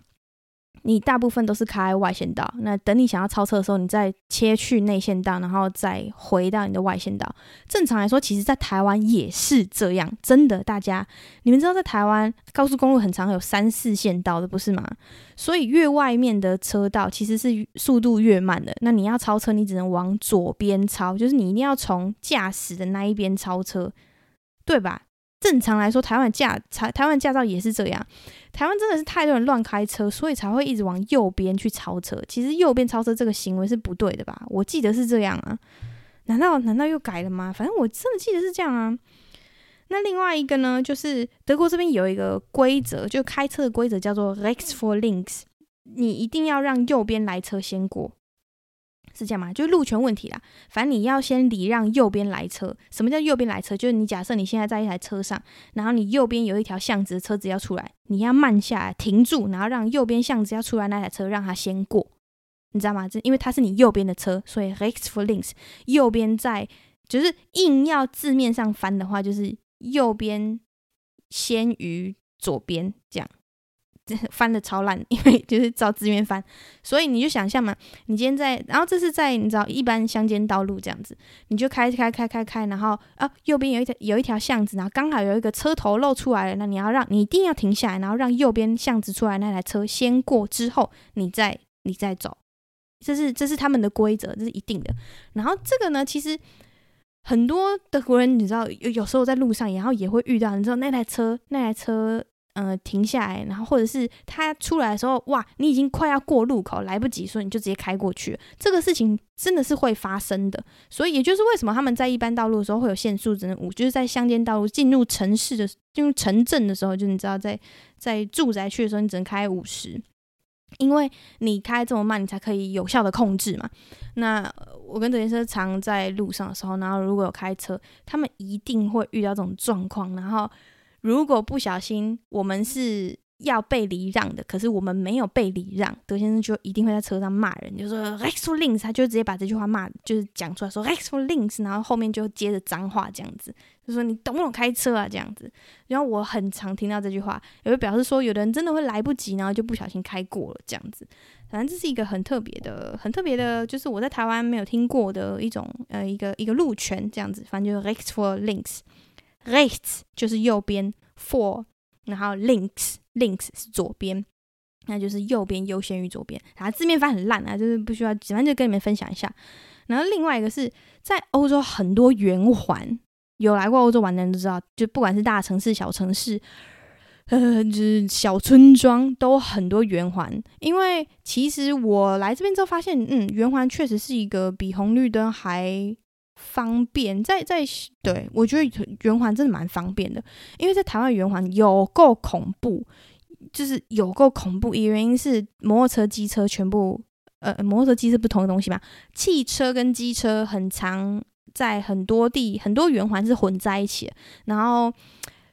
你大部分都是开外线道，那等你想要超车的时候，你再切去内线道，然后再回到你的外线道。正常来说，其实在台湾也是这样，真的。大家你们知道在台湾高速公路很常有3、4线道的不是吗？所以越外面的车道其实是速度越慢的，那你要超车你只能往左边超，就是你一定要从驾驶的那一边超车，对吧？正常来说台湾驾照也是这样。台湾真的是太多人乱开车，所以才会一直往右边去超车，其实右边超车这个行为是不对的吧，我记得是这样啊。难道又改了吗？反正我真的记得是这样啊。那另外一个呢，就是德国这边有一个规则，就开车的规则叫做 Rechts vor Links， 你一定要让右边来车先过，是这样吗？就是路权问题啦，反正你要先礼让右边来车。什么叫右边来车？就是你假设你现在在一台车上，然后你右边有一条巷子的车子要出来，你要慢下来停住，然后让右边巷子要出来那台车让它先过，你知道吗？因为它是你右边的车，所以 Rechts vor Links， 右边在就是硬要字面上翻的话，就是右边先于左边这样。翻的超烂，因为就是照字面翻，所以你就想象嘛，你今天在，然后这是在你知道一般乡间道路这样子，你就开，然后右边有一条巷子，然后刚好有一个车头露出来了，那你一定要停下来，然后让右边巷子出来那台车先过之后，你再走，这是他们的规则，这是一定的。然后这个呢，其实很多德国人你知道有时候在路上，然后也会遇到，你知道那台车。停下来，然后或者是他出来的时候，哇，你已经快要过路口来不及，所以你就直接开过去了，这个事情真的是会发生的。所以也就是为什么他们在一般道路的时候会有限速只能5，就是在乡间道路进入城镇的时候，就你知道在住宅区的时候你只能开50，因为你开这么慢你才可以有效的控制嘛。那我跟德先生常在路上的时候，然后如果有开车，他们一定会遇到这种状况，然后如果不小心我们是要被礼让的，可是我们没有被礼让，德先生就一定会在车上骂人，就说 Rechts vor Links， 他就直接把这句话骂，就是讲出来说 Rechts vor Links， 然后后面就接着脏话这样子，就说你懂不懂开车啊这样子。然后我很常听到这句话，也会表示说有的人真的会来不及，然后就不小心开过了这样子。反正这是一个很特别的，就是我在台湾没有听过的一种一个路权这样子，反正就是 Rechts vor Links。Rechts 就是右边 ，for 然后 links 是左边，那就是右边优先于左边。然后字面翻很烂啊，就是不需要，反正就跟你们分享一下。然后另外一个是在欧洲很多圆环，有来过欧洲玩的人都知道，就不管是大城市、小城市，就是小村庄，都很多圆环。因为其实我来这边之后发现，圆环确实是一个比红绿灯还方便，对，我觉得圆环真的蛮方便的。因为在台湾圆环有够恐怖，就是有够恐怖，原因是摩托车、机车全部，摩托车、机车不同的东西嘛，汽车跟机车很常在很多圆环是混在一起的。然后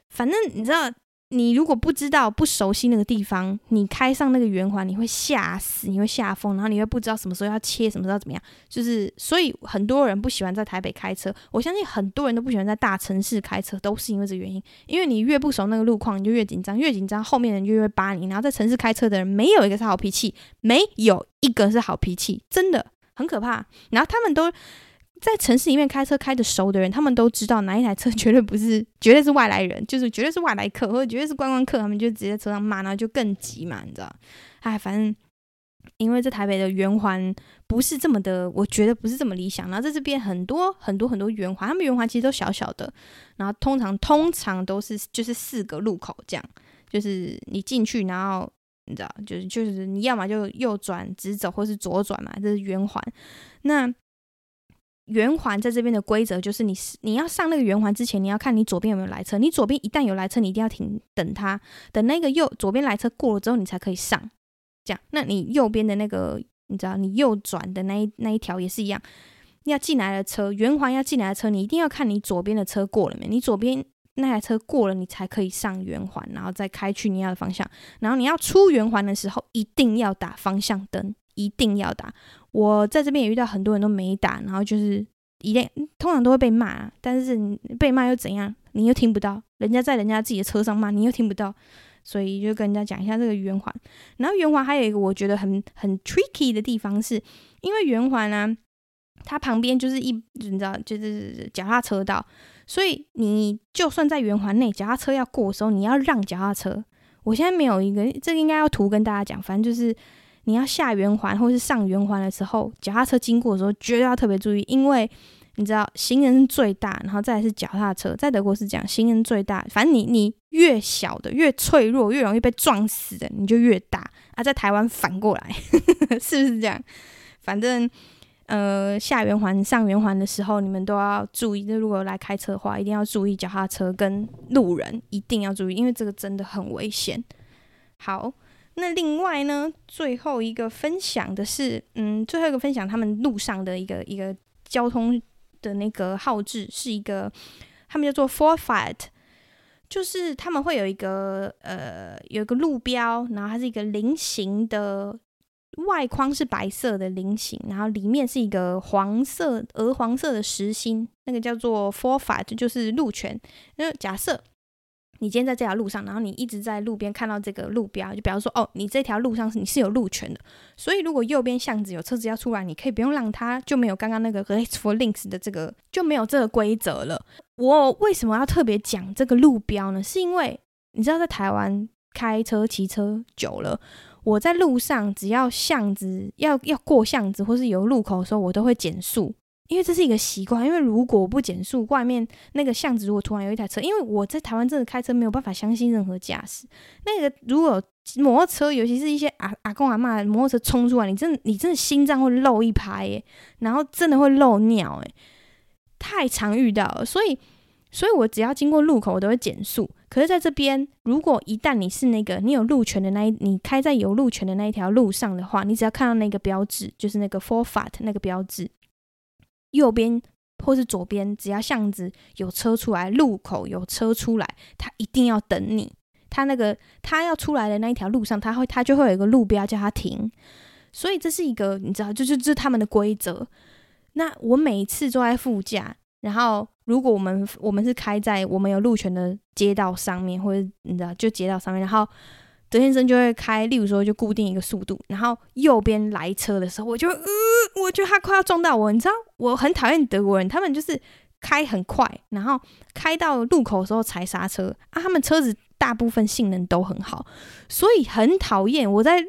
反正你知道，你如果不知道、不熟悉那个地方，你开上那个圆环，你会吓死，你会吓疯，然后你会不知道什么时候要切，什么时候怎么样。就是所以很多人不喜欢在台北开车，我相信很多人都不喜欢在大城市开车，都是因为这原因。因为你越不熟那个路况，你就越紧张，越紧张后面人就越扒你。然后在城市开车的人没有一个是好脾气，没有一个是好脾气，真的很可怕。然后他们都在城市里面开车开得熟的人，他们都知道哪一台车绝对是外来人，就是绝对是外来客，或者绝对是观光客，他们就直接在车上骂，然后就更急嘛，你知道。反正因为在台北的圆环不是这么的，我觉得不是这么理想。然后在这边很多圆环，他们圆环其实都小小的，然后通常都是就是4个路口这样，就是你进去，然后你知道就是你要嘛就右转直走，或是左转嘛，这是圆环。那圆环在这边的规则就是 你要上那个圆环之前，你要看你左边有没有来车，你左边一旦有来车，你一定要停，等那个左边来车过了之后你才可以上，这样。那你右边的那个，你知道，你右转的那一条也是一样，要进来的车，圆环要进来的车，你一定要看你左边的车过了没，你左边那台车过了你才可以上圆环，然后再开去你要的方向。然后你要出圆环的时候一定要打方向灯，一定要打。我在这边也遇到很多人都没打，然后就是通常都会被骂，但是被骂又怎样，你又听不到，人家在人家自己的车上骂你又听不到，所以就跟人家讲一下这个圆环。然后圆环还有一个我觉得很 tricky 的地方是，因为圆环啊，它旁边就是你知道就是脚踏车道，所以你就算在圆环内脚踏车要过的时候，你要让脚踏车。我现在没有一个这个应该要图跟大家讲，反正就是你要下圆环或是上圆环的时候，脚踏车经过的时候绝对要特别注意，因为你知道行人最大，然后再来是脚踏车，在德国是这样，行人最大，反正你越小的越脆弱越容易被撞死的你就越大啊，在台湾反过来是不是这样？反正下圆环上圆环的时候你们都要注意，如果来开车的话一定要注意脚踏车跟路人，一定要注意，因为这个真的很危险。好，那另外呢，最后一个分享的是，最后一个分享他们路上的一个交通的那个号志，是一个他们叫做 Forfeit， 就是他们会有一个路标，然后它是一个菱形的，外框是白色的菱形，然后里面是一个鹅黄色的实心，那个叫做 Forfeit， 就是路权。那假设你今天在这条路上，然后你一直在路边看到这个路标，就比方说你这条路上你是有路权的，所以如果右边巷子有车子要出来，你可以不用让它，就没有刚刚那个 Rechts vor Links 的这个，就没有这个规则了。我为什么要特别讲这个路标呢？是因为你知道在台湾开车骑车久了，我在路上只要巷子要过巷子或是有路口的时候，我都会减速，因为这是一个习惯。因为如果不减速，外面那个巷子如果突然有一台车，因为我在台湾真的开车没有办法相信任何驾驶，那个如果有摩托车，尤其是一些阿公阿嬷的摩托车冲出来，你真的心脏会漏一拍耶，然后真的会漏尿耶，太常遇到了。所以我只要经过路口我都会减速。可是在这边，如果一旦你是那个你有路权的你开在有路权的那一条路上的话，你只要看到那个标志，就是那个 Forfeit 那个标志，右边或是左边只要巷子有车出来，路口有车出来，他一定要等你，他要出来的那一条路上，他就会有一个路标叫他停。所以这是一个你知道就是他们的规则。那我每次坐在副驾，然后如果我们是开在我们有路权的街道上面，或者你知道就街道上面，然后德先生就会开，例如说就固定一个速度，然后右边来车的时候，我就我觉得他快要撞到我，你知道我很讨厌德国人，他们就是开很快，然后开到路口的时候踩刹车啊，他们车子大部分性能都很好，所以很讨厌。我在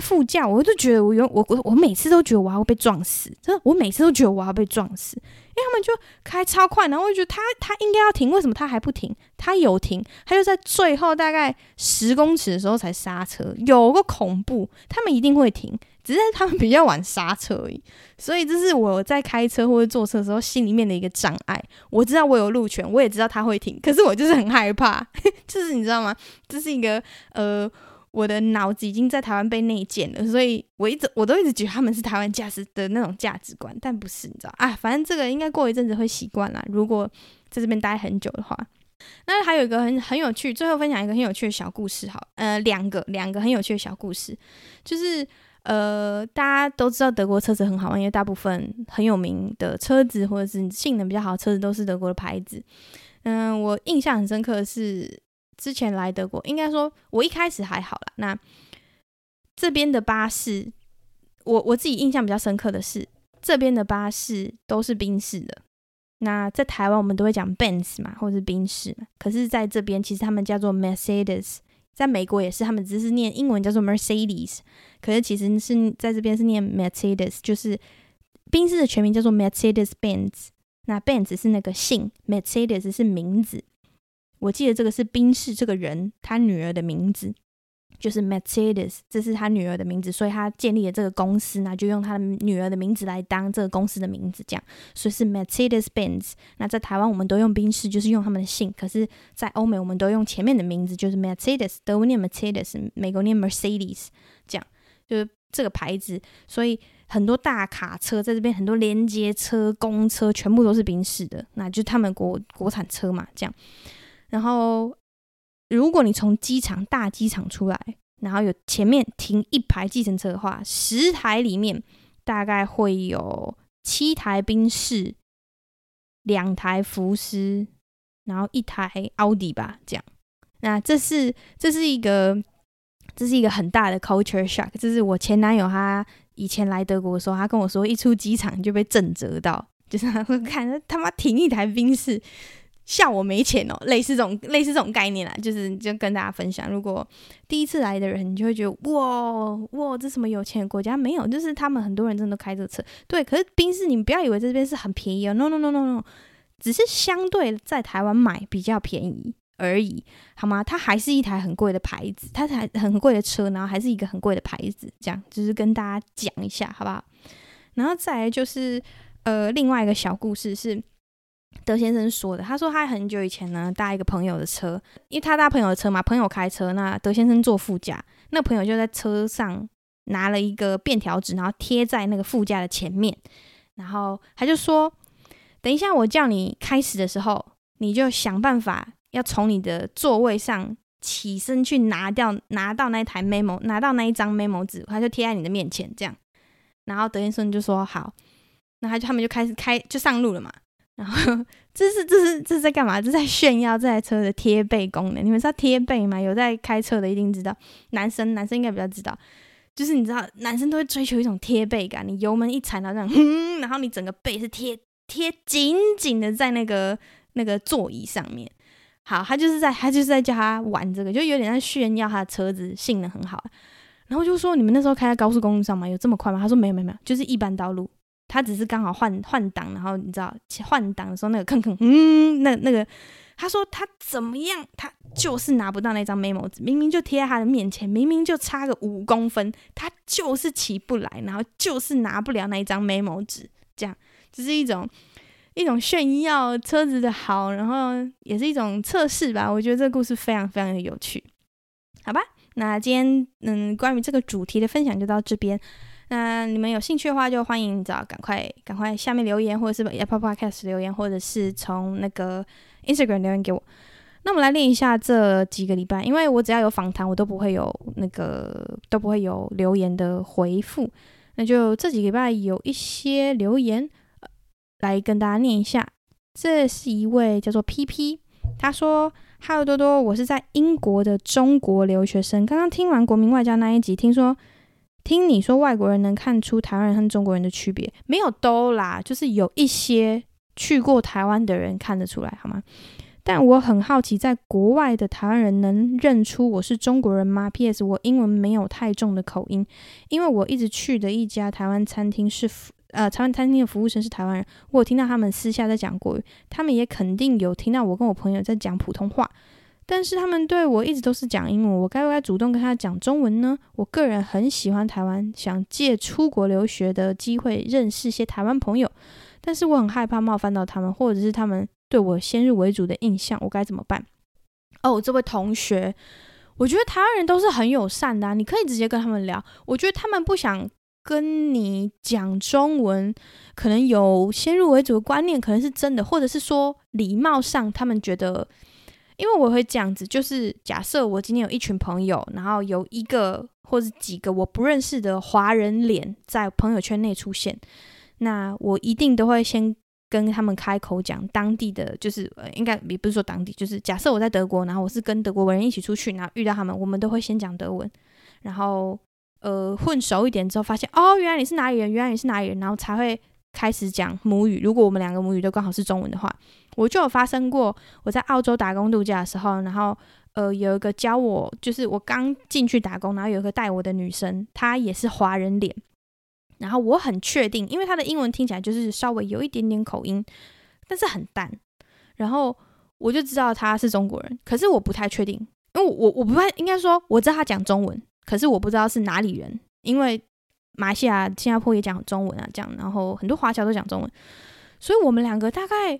副驾，我就觉得我每次都觉得我要被撞死，真的，我每次都觉得我要被撞死，因为他们就开超快，然后我就觉得他应该要停，为什么他还不停？他有停，他就在最后大概10公尺的时候才刹车，有个恐怖，他们一定会停，只是他们比较晚刹车而已。所以这是我在开车或者坐车的时候心里面的一个障碍。我知道我有路权，我也知道他会停，可是我就是很害怕就是你知道吗，这是一个我的脑子已经在台湾被内建了，所以我都一直觉得他们是台湾驾驶的那种价值观，但不是，你知道啊，反正这个应该过一阵子会习惯啦，如果在这边待很久的话。那还有一个很有趣，最后分享一个很有趣的小故事好，两个很有趣的小故事，就是大家都知道德国车子很好玩，因为大部分很有名的车子或者是性能比较好的车子都是德国的牌子。我印象很深刻的是之前来德国，应该说我一开始还好啦，那这边的巴士我自己印象比较深刻的是这边的巴士都是宾士的，那在台湾我们都会讲 Benz 嘛，或者是宾士嘛，可是在这边其实他们叫做 Mercedes，在美国也是，他们只是念英文叫做 Mercedes， 可是其实是在这边是念 Mercedes， 就是宾士的全名叫做 Mercedes-Benz， 那 Benz 是那个姓， Mercedes 是名字，我记得这个是宾士这个人他女儿的名字，就是 Mercedes， 这是他女儿的名字，所以他建立了这个公司，那就用他的女儿的名字来当这个公司的名字，这样所以是 Mercedes-Benz。 那在台湾我们都用宾士，就是用他们的姓，可是在欧美我们都用前面的名字，就是 Mercedes， 德文念 Mercedes， 美国念 Mercedes， 这样就是这个牌子。所以很多大卡车在这边，很多连接车、公车全部都是宾士的，那就是他们 国产车嘛，这样。然后如果你从大机场出来，然后有前面停一排计程车的话，10台里面大概会有7台宾士，2台福斯，然后1台奥迪吧，这样。那这是一个很大的 culture shock， 这是我前男友他以前来德国的时候，他跟我说一出机场就被震折到，就是他会看他妈停一台宾士，笑我没钱哦，类似这种概念啦，就跟大家分享。如果第一次来的人，你就会觉得哇，这什么有钱的国家？没有，就是他们很多人真的都开这个车。对，可是宾士你不要以为这边是很便宜哦 ，no， 只是相对在台湾买比较便宜而已，好吗？它还是一台很贵的牌子，它还很贵的车，然后还是一个很贵的牌子，这样就是跟大家讲一下，好不好？然后再来就是另外一个小故事是。德先生说的，他说他很久以前呢搭一个朋友的车，因为他搭朋友的车嘛，朋友开车，那德先生坐副驾，那朋友就在车上拿了一个便条纸，然后贴在那个副驾的前面，然后他就说等一下我叫你开始的时候，你就想办法要从你的座位上起身去拿到那一台 memo， 拿到那一张 memo 纸，他就贴在你的面前这样。然后德先生就说好，那他们就开始开，就上路了嘛。然后这是在干嘛？这是在炫耀这台车的贴背功能。你们知道贴背吗？有在开车的一定知道，男生应该比较知道，就是你知道男生都会追求一种贴背感，你油门一踩到这样，然后你整个背是贴紧紧的在那个座椅上面。好，他就是在叫他玩这个，就有点在炫耀他的车子性能很好。然后就说你们那时候开在高速公路上吗？有这么快吗？他说没有，就是一般道路。他只是刚好换挡，然后你知道换挡的时候那个坑，那个，他说他怎么样，他就是拿不到那张 memo 纸，明明就贴在他的面前，明明就差个5公分，他就是起不来，然后就是拿不了那一张 memo 纸，这样就是一种炫耀车子的好，然后也是一种测试吧。我觉得这个故事非常非常的有趣，好吧？那今天关于这个主题的分享就到这边。那你们有兴趣的话就欢迎赶快下面留言，或者是 Apple Podcast 留言，或者是从那个 Instagram 留言给我。那我们来练一下这几个礼拜，因为我只要有访谈我都不会有留言的回复，那就这几个礼拜有一些留言来跟大家念一下。这是一位叫做 PP， 他说哈喽多多，我是在英国的中国留学生，刚刚听完国民外交那一集，听你说外国人能看出台湾人和中国人的区别，没有都啦，就是有一些去过台湾的人看得出来好吗？但我很好奇，在国外的台湾人能认出我是中国人吗？ PS 我英文没有太重的口音，因为我一直去的一家台湾餐厅是台湾餐厅的服务生是台湾人，我有听到他们私下在讲国语，他们也肯定有听到我跟我朋友在讲普通话，但是他们对我一直都是讲英文，我该不该主动跟他讲中文呢？我个人很喜欢台湾，想借出国留学的机会认识些台湾朋友，但是我很害怕冒犯到他们，或者是他们对我先入为主的印象，我该怎么办？哦，这位同学，我觉得台湾人都是很友善的啊，你可以直接跟他们聊，我觉得他们不想跟你讲中文，可能有先入为主的观念，可能是真的，或者是说礼貌上他们觉得，因为我会这样子，就是假设我今天有一群朋友，然后有一个或者几个我不认识的华人脸在朋友圈内出现，那我一定都会先跟他们开口讲当地的，就是应该也不是说当地，就是假设我在德国，然后我是跟德国人一起出去，然后遇到他们，我们都会先讲德文，然后混熟一点之后发现，哦，原来你是哪里人，原来你是哪里人，然后才会开始讲母语。如果我们两个母语都刚好是中文的话，我就有发生过，我在澳洲打工度假的时候，然后有一个教我，就是我刚进去打工，然后有一个带我的女生，她也是华人脸，然后我很确定，因为她的英文听起来就是稍微有一点点口音，但是很淡，然后我就知道她是中国人，可是我不太确定，因为我不太应该说我知道她讲中文，可是我不知道是哪里人，因为马来西亚、新加坡也讲中文啊，这样，然后很多华侨都讲中文，所以我们两个大概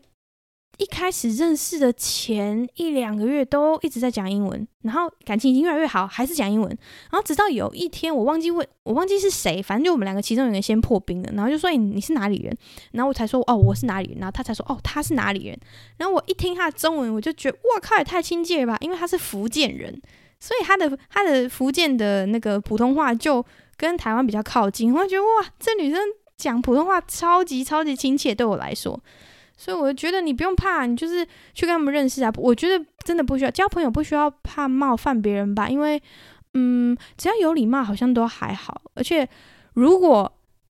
一开始认识的前一两个月都一直在讲英文，然后感情已经越来越好，还是讲英文，然后直到有一天我忘记是谁，反正就我们两个其中有人先破冰了，然后就说你是哪里人，然后我才说哦我是哪里人，然后他才说哦他是哪里人，然后我一听他的中文我就觉得哇靠也太亲切了吧，因为他是福建人，所以他的福建的那个普通话就跟台湾比较靠近，我觉得哇，这女生讲普通话超级超级亲切，对我来说，所以我觉得你不用怕，你就是去跟他们认识啊。我觉得真的不需要交朋友，不需要怕冒犯别人吧，因为只要有礼貌，好像都还好。而且如果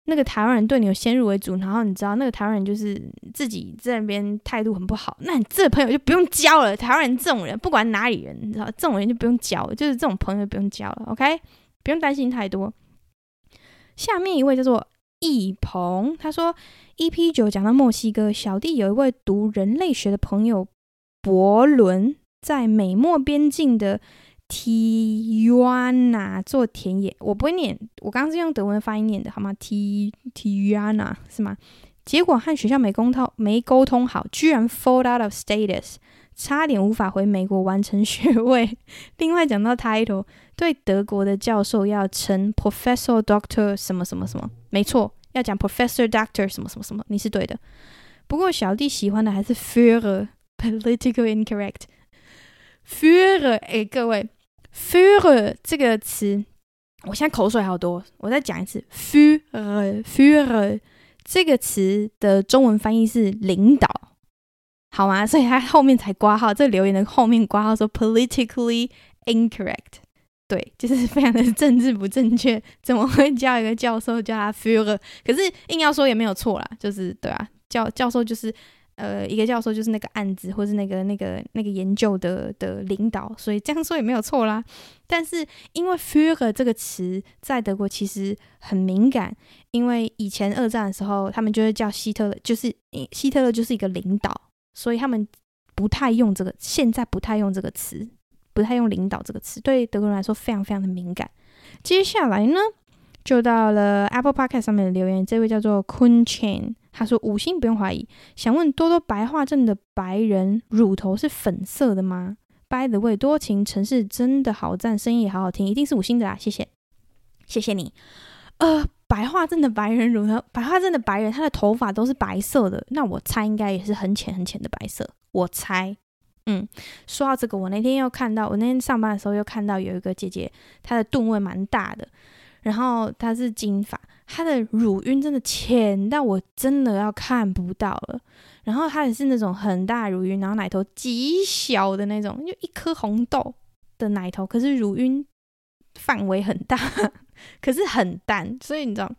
那个台湾人对你有先入为主，然后你知道那个台湾人就是自己在那边态度很不好，那你这个朋友就不用交了。台湾人这种人，不管哪里人，你知道这种人就不用交了，就是这种朋友不用交了 ，OK， 不用担心太多。下面一位叫做易鹏，他说 EP9 讲到墨西哥，小弟有一位读人类学的朋友伯伦，在美墨边境的Tijuana 做田野，我不会念，我刚刚是用德文的发音念的好吗？ Tijuana 是吗？结果和学校没沟通好，居然 fall out of status， 差点无法回美国完成学位。另外讲到 title， 对德国的教授要称 Professor Doctor 什么什么什么，没错，要讲 Professor Doctor 什么什么什么，你是对的。不过小弟喜欢的还是 Führer Political Incorrect。 Führer， 各位 Führer 这个词，我现在口水好多，我再讲一次 Führer 这个词的中文翻译是领导，好吗？所以他后面才括号，这留言的后面括号说 politically incorrect， 对，就是非常的政治不正确，怎么会叫一个教授叫他 Führer？ 可是硬要说也没有错啦，就是对啊，教授就是一个教授就是那个案子或是那个研究的领导，所以这样说也没有错啦。但是因为 Führer 这个词在德国其实很敏感，因为以前二战的时候他们就会叫希特勒就是一个领导，所以他们现在不太用这个词，不太用领导这个词，对德国人来说非常非常的敏感。接下来呢，就到了 Apple Podcast 上面的留言，这位叫做 Kun Chen， 他说5星不用怀疑，想问多多白化症的白人乳头是粉色的吗？ By the way， 多情城市真的好赞，声音也好好听，一定是5星的啦，谢谢，谢谢你。白化症的白人乳头，白化症的白人，他的头发都是白色的，那我猜应该也是很浅很浅的白色，我猜。说到这个，我那天上班的时候又看到有一个姐姐，她的吨位蛮大的，然后她是金发，她的乳晕真的浅到我真的要看不到了，然后她也是那种很大的乳晕，然后奶头极小的那种，就一颗红豆的奶头，可是乳晕范围很大可是很淡，所以你知道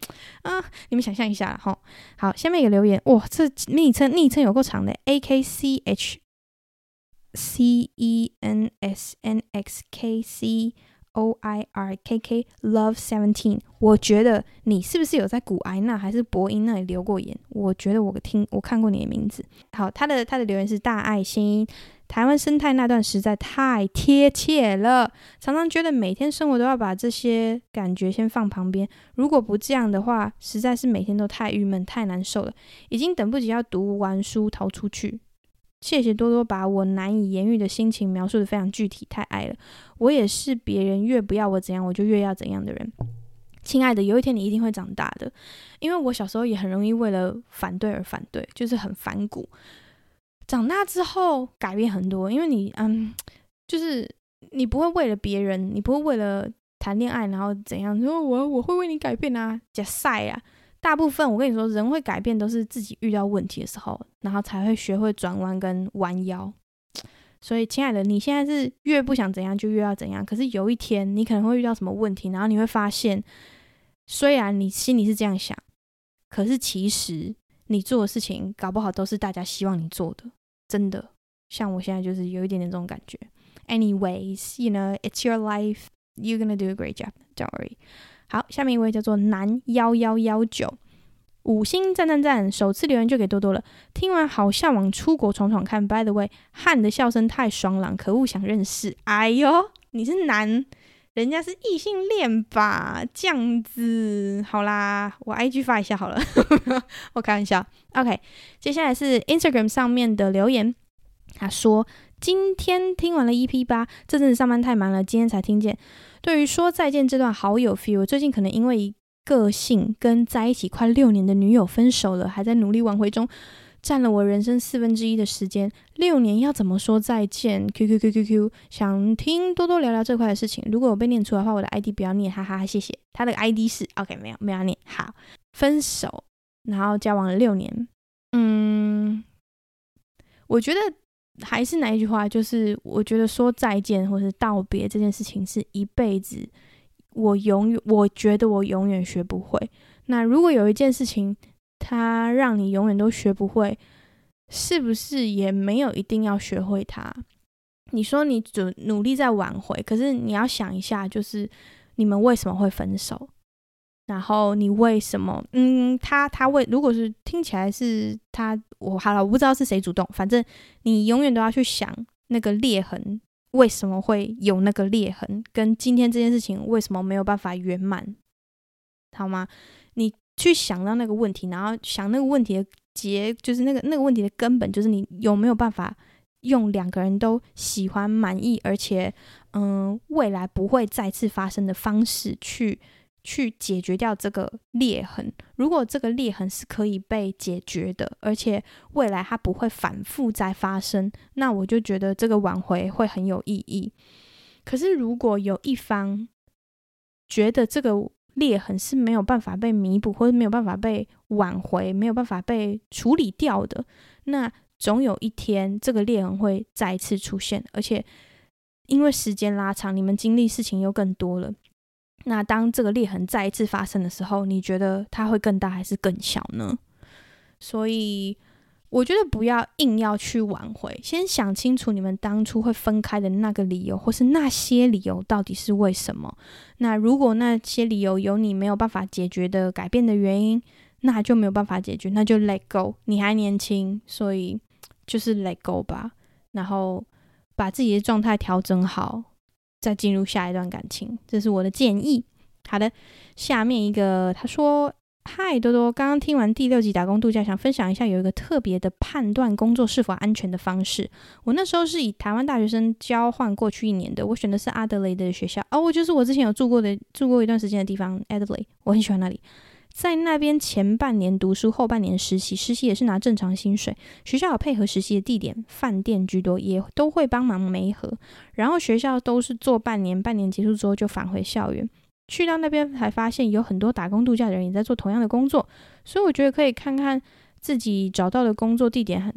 啊，你们想象一下齁。好，下面一个留言，哇，这昵称有够长的 AKCHCENSNXKCOIRKK Love 17， 我觉得你是不是有在古埃那还是博音那里留过言？我觉得我看过你的名字。好，他的留言是大爱心。台湾生态那段实在太贴切了，常常觉得每天生活都要把这些感觉先放旁边，如果不这样的话，实在是每天都太郁闷太难受了，已经等不及要读完书逃出去。谢谢多多把我难以言喻的心情描述得非常具体，太爱了。我也是别人越不要我怎样我就越要怎样的人。亲爱的，有一天你一定会长大的。因为我小时候也很容易为了反对而反对，就是很反骨，长大之后改变很多，因为你就是你不会为了别人，你不会为了谈恋爱然后怎样说我会为你改变啊，假赛啊。大部分我跟你说，人会改变都是自己遇到问题的时候，然后才会学会转弯跟弯腰。所以亲爱的，你现在是越不想怎样就越要怎样，可是有一天你可能会遇到什么问题，然后你会发现虽然你心里是这样想，可是其实你做的事情搞不好都是大家希望你做的。真的，像我现在就是有一点点这种感觉。 Anyways, you know, it's your life, you're gonna do a great job, don't worry. 好，下面一位叫做南1119，5星赞赞赞，首次留言就给多多了。听完好向往出国闯闯看。 By the way, 汉的笑声太爽朗，可恶想认识。哎呦，你是男，人家是异性恋吧，这样子。好啦，我 IG 发一下好了我开玩笑。 OK， 接下来是 Instagram 上面的留言。他说，今天听完了 EP8， 这阵子上班太忙了，今天才听见。对于说再见这段好有 feel， 最近可能因为个性跟在一起快6年的女友分手了，还在努力挽回中，占了我人生1/4的时间。6年要怎么说再见 ？QQQQQ， 想听多多聊聊这块的事情。如果我被念出来的话，我的 ID 不要念，哈哈，谢谢。他的 ID 是 OK， 没有要念。好，分手，然后交往了6年。我觉得还是哪一句话，就是我觉得说再见或是道别这件事情是一辈子，我觉得我永远学不会。那如果有一件事情，它让你永远都学不会，是不是也没有一定要学会它？你说你努力在挽回，可是你要想一下，就是你们为什么会分手，然后你为什么他为，如果是听起来是他，我好了，我不知道是谁主动，反正你永远都要去想那个裂痕为什么会有那个裂痕，跟今天这件事情为什么没有办法圆满，好吗？你去想到那个问题，然后想那个问题的就是那个问题的根本，就是你有没有办法用两个人都喜欢满意，而且未来不会再次发生的方式去解决掉这个裂痕。如果这个裂痕是可以被解决的，而且未来它不会反复再发生，那我就觉得这个挽回会很有意义。可是如果有一方觉得这个裂痕是没有办法被弥补，或者没有办法被挽回，没有办法被处理掉的，那总有一天这个裂痕会再次出现，而且因为时间拉长，你们经历事情又更多了，那当这个裂痕再一次发生的时候，你觉得它会更大还是更小呢？所以我觉得不要硬要去挽回，先想清楚你们当初会分开的那个理由，或是那些理由到底是为什么。那如果那些理由有你没有办法解决的改变的原因，那就没有办法解决，那就 let go。 你还年轻，所以就是 let go 吧，然后把自己的状态调整好，再进入下一段感情，这是我的建议。好的，下面一个，他说，嗨多多，刚刚听完第6集打工度假，想分享一下有一个特别的判断工作是否安全的方式。我那时候是以台湾大学生交换过去1年的，我选的是阿德雷德的学校，就是我之前有住过一段时间的地方 Adelaide， 我很喜欢那里。在那边前半年读书，后半年实习，实习也是拿正常薪水，学校有配合实习的地点，饭店居多，也都会帮忙媒合，然后学校都是做半年，半年结束之后就返回校园。去到那边才发现有很多打工度假的人也在做同样的工作，所以我觉得可以看看自己找到的工作地点，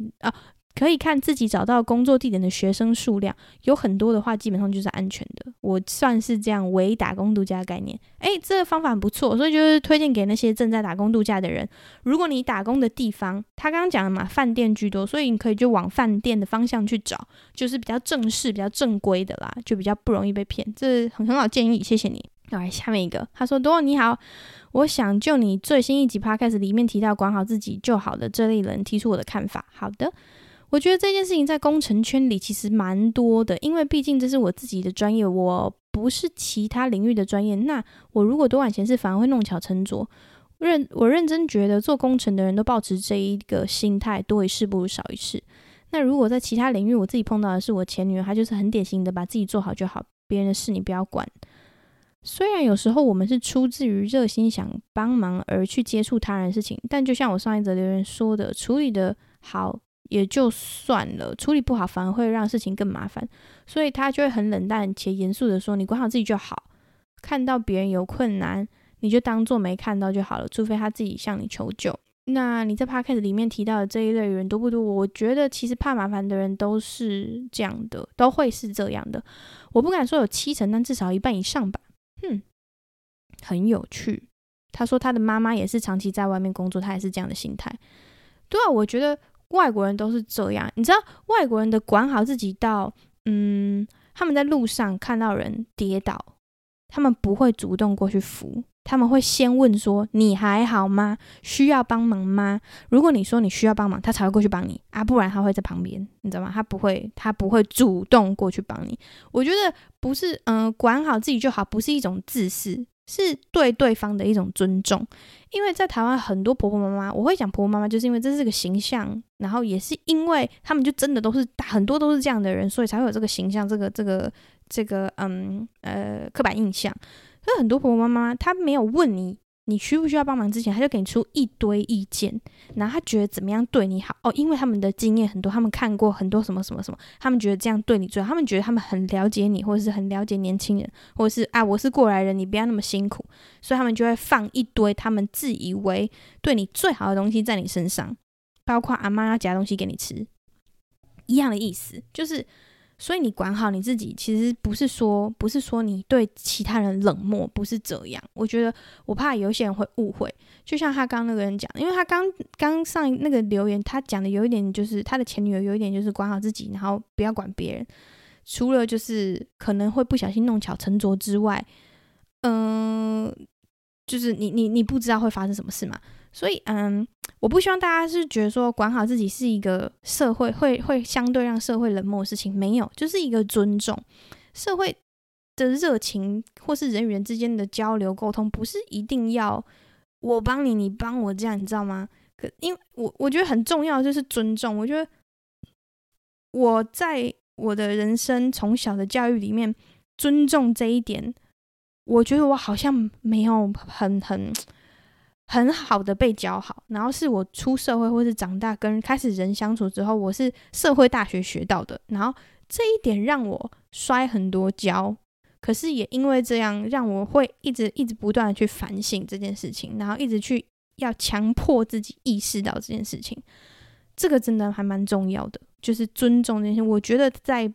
可以看自己找到工作地点的学生数量，有很多的话基本上就是安全的。我算是这样为打工度假的概念。这个方法很不错，所以就是推荐给那些正在打工度假的人。如果你打工的地方，他刚刚讲的嘛，饭店居多，所以你可以就往饭店的方向去找，就是比较正式比较正规的啦，就比较不容易被骗。这很好建议，谢谢你。来，下面一个，他说：多你好，我想就你最新一集 podcast 里面提到管好自己就好的这类人提出我的看法。好的，我觉得这件事情在工程圈里其实蛮多的，因为毕竟这是我自己的专业，我不是其他领域的专业，那我如果多管闲事反而会弄巧成拙。我认真觉得做工程的人都抱持这一个心态，多一事不如少一事。那如果在其他领域，我自己碰到的是我前女友，她就是很典型的把自己做好就好，别人的事你不要管。虽然有时候我们是出自于热心想帮忙而去接触他人的事情，但就像我上一则留言说的，处理的好也就算了，处理不好反而会让事情更麻烦，所以他就会很冷淡且严肃的说：你管好自己就好，看到别人有困难你就当做没看到就好了，除非他自己向你求救。那你在 podcast 里面提到的这一类人多不多？我觉得其实怕麻烦的人都是这样的，都会是这样的。我不敢说有70%，但至少一半以上吧。很有趣。他说他的妈妈也是长期在外面工作，他也是这样的心态。对啊，我觉得外国人都是这样。你知道外国人的管好自己到他们在路上看到人跌倒，他们不会主动过去扶，他们会先问说你还好吗，需要帮忙吗？如果你说你需要帮忙，他才会过去帮你啊，不然他会在旁边，你知道吗？他不会主动过去帮你。我觉得不是管好自己就好不是一种自私，是对对方的一种尊重。因为在台湾很多婆婆妈妈，我会讲婆婆妈妈就是因为这是个形象，然后也是因为他们就真的都是很多都是这样的人，所以才会有这个形象，这个刻板印象。所以很多婆婆妈妈她没有问你需不需要帮忙之前，她就给你出一堆意见，然后她觉得怎么样对你好，因为他们的经验很多，他们看过很多什么什么什么，他们觉得这样对你最好，他们觉得他们很了解你，或者是很了解年轻人，或者是我是过来人，你不要那么辛苦，所以他们就会放一堆他们自以为对你最好的东西在你身上，包括阿妈要夹东西给你吃一样的意思。就是所以你管好你自己，其实不是说你对其他人冷漠，不是这样。我觉得我怕有些人会误会，就像他刚那个人讲，因为他刚上那个留言，他讲的有一点就是他的前女友有一点就是管好自己，然后不要管别人。除了就是可能会不小心弄巧成拙之外，就是你不知道会发生什么事嘛。所以我不希望大家是觉得说管好自己是一个社会会相对让社会冷漠的事情，没有，就是一个尊重。社会的热情或是人与人之间的交流沟通，不是一定要我帮你，你帮我这样，你知道吗？因为我觉得很重要的就是尊重。我觉得我在我的人生从小的教育里面，尊重这一点，我觉得我好像没有很好的被教好，然后是我出社会或是长大跟开始人相处之后，我是社会大学学到的，然后这一点让我摔很多跤，可是也因为这样让我会一直不断的去反省这件事情，然后一直去要强迫自己意识到这件事情，这个真的还蛮重要的，就是尊重这件事。我觉得在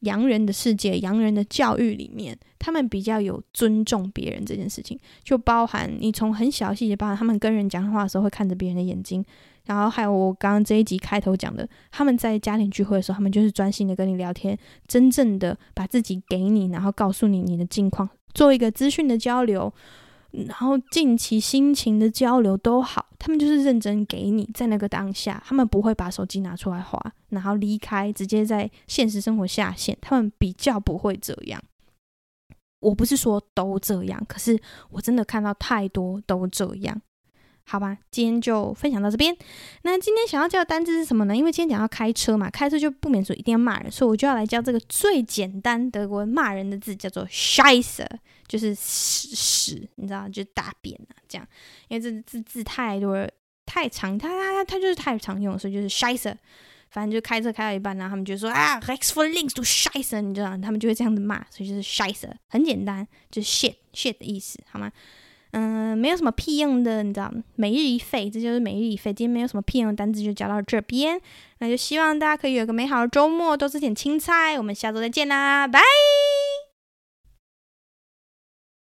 洋人的世界，洋人的教育里面，他们比较有尊重别人这件事情，就包含你从很小细节，包含他们跟人讲话的时候会看着别人的眼睛，然后还有我刚刚这一集开头讲的，他们在家庭聚会的时候，他们就是专心的跟你聊天，真正的把自己给你，然后告诉你你的近况，做一个资讯的交流，然后近期心情的交流都好，他们就是认真给你，在那个当下他们不会把手机拿出来滑然后离开，直接在现实生活下线，他们比较不会这样。我不是说都这样，可是我真的看到太多都这样。好吧，今天就分享到这边。那今天想要教的单字是什么呢？因为今天讲到开车嘛，开车就不免说一定要骂人，所以我就要来教这个最简单德国骂人的字，叫做 Scheiße， 就是屎，你知道，就是大便啊这样。因为这字太多了，太长，它就是太常用，所以就是 Scheiße。反正就开车开到一半，然后他们就说Rechts vor Links du Scheiße， 你知道，他们就会这样子骂，所以就是 Scheiße， 很简单，就是 shit 的意思，好吗？没有什么屁用的，你知道，每日一废，这就是每日一废。今天没有什么屁用的单字就教到这边，那就希望大家可以有个美好的周末，多吃点青菜。我们下周再见啦，拜。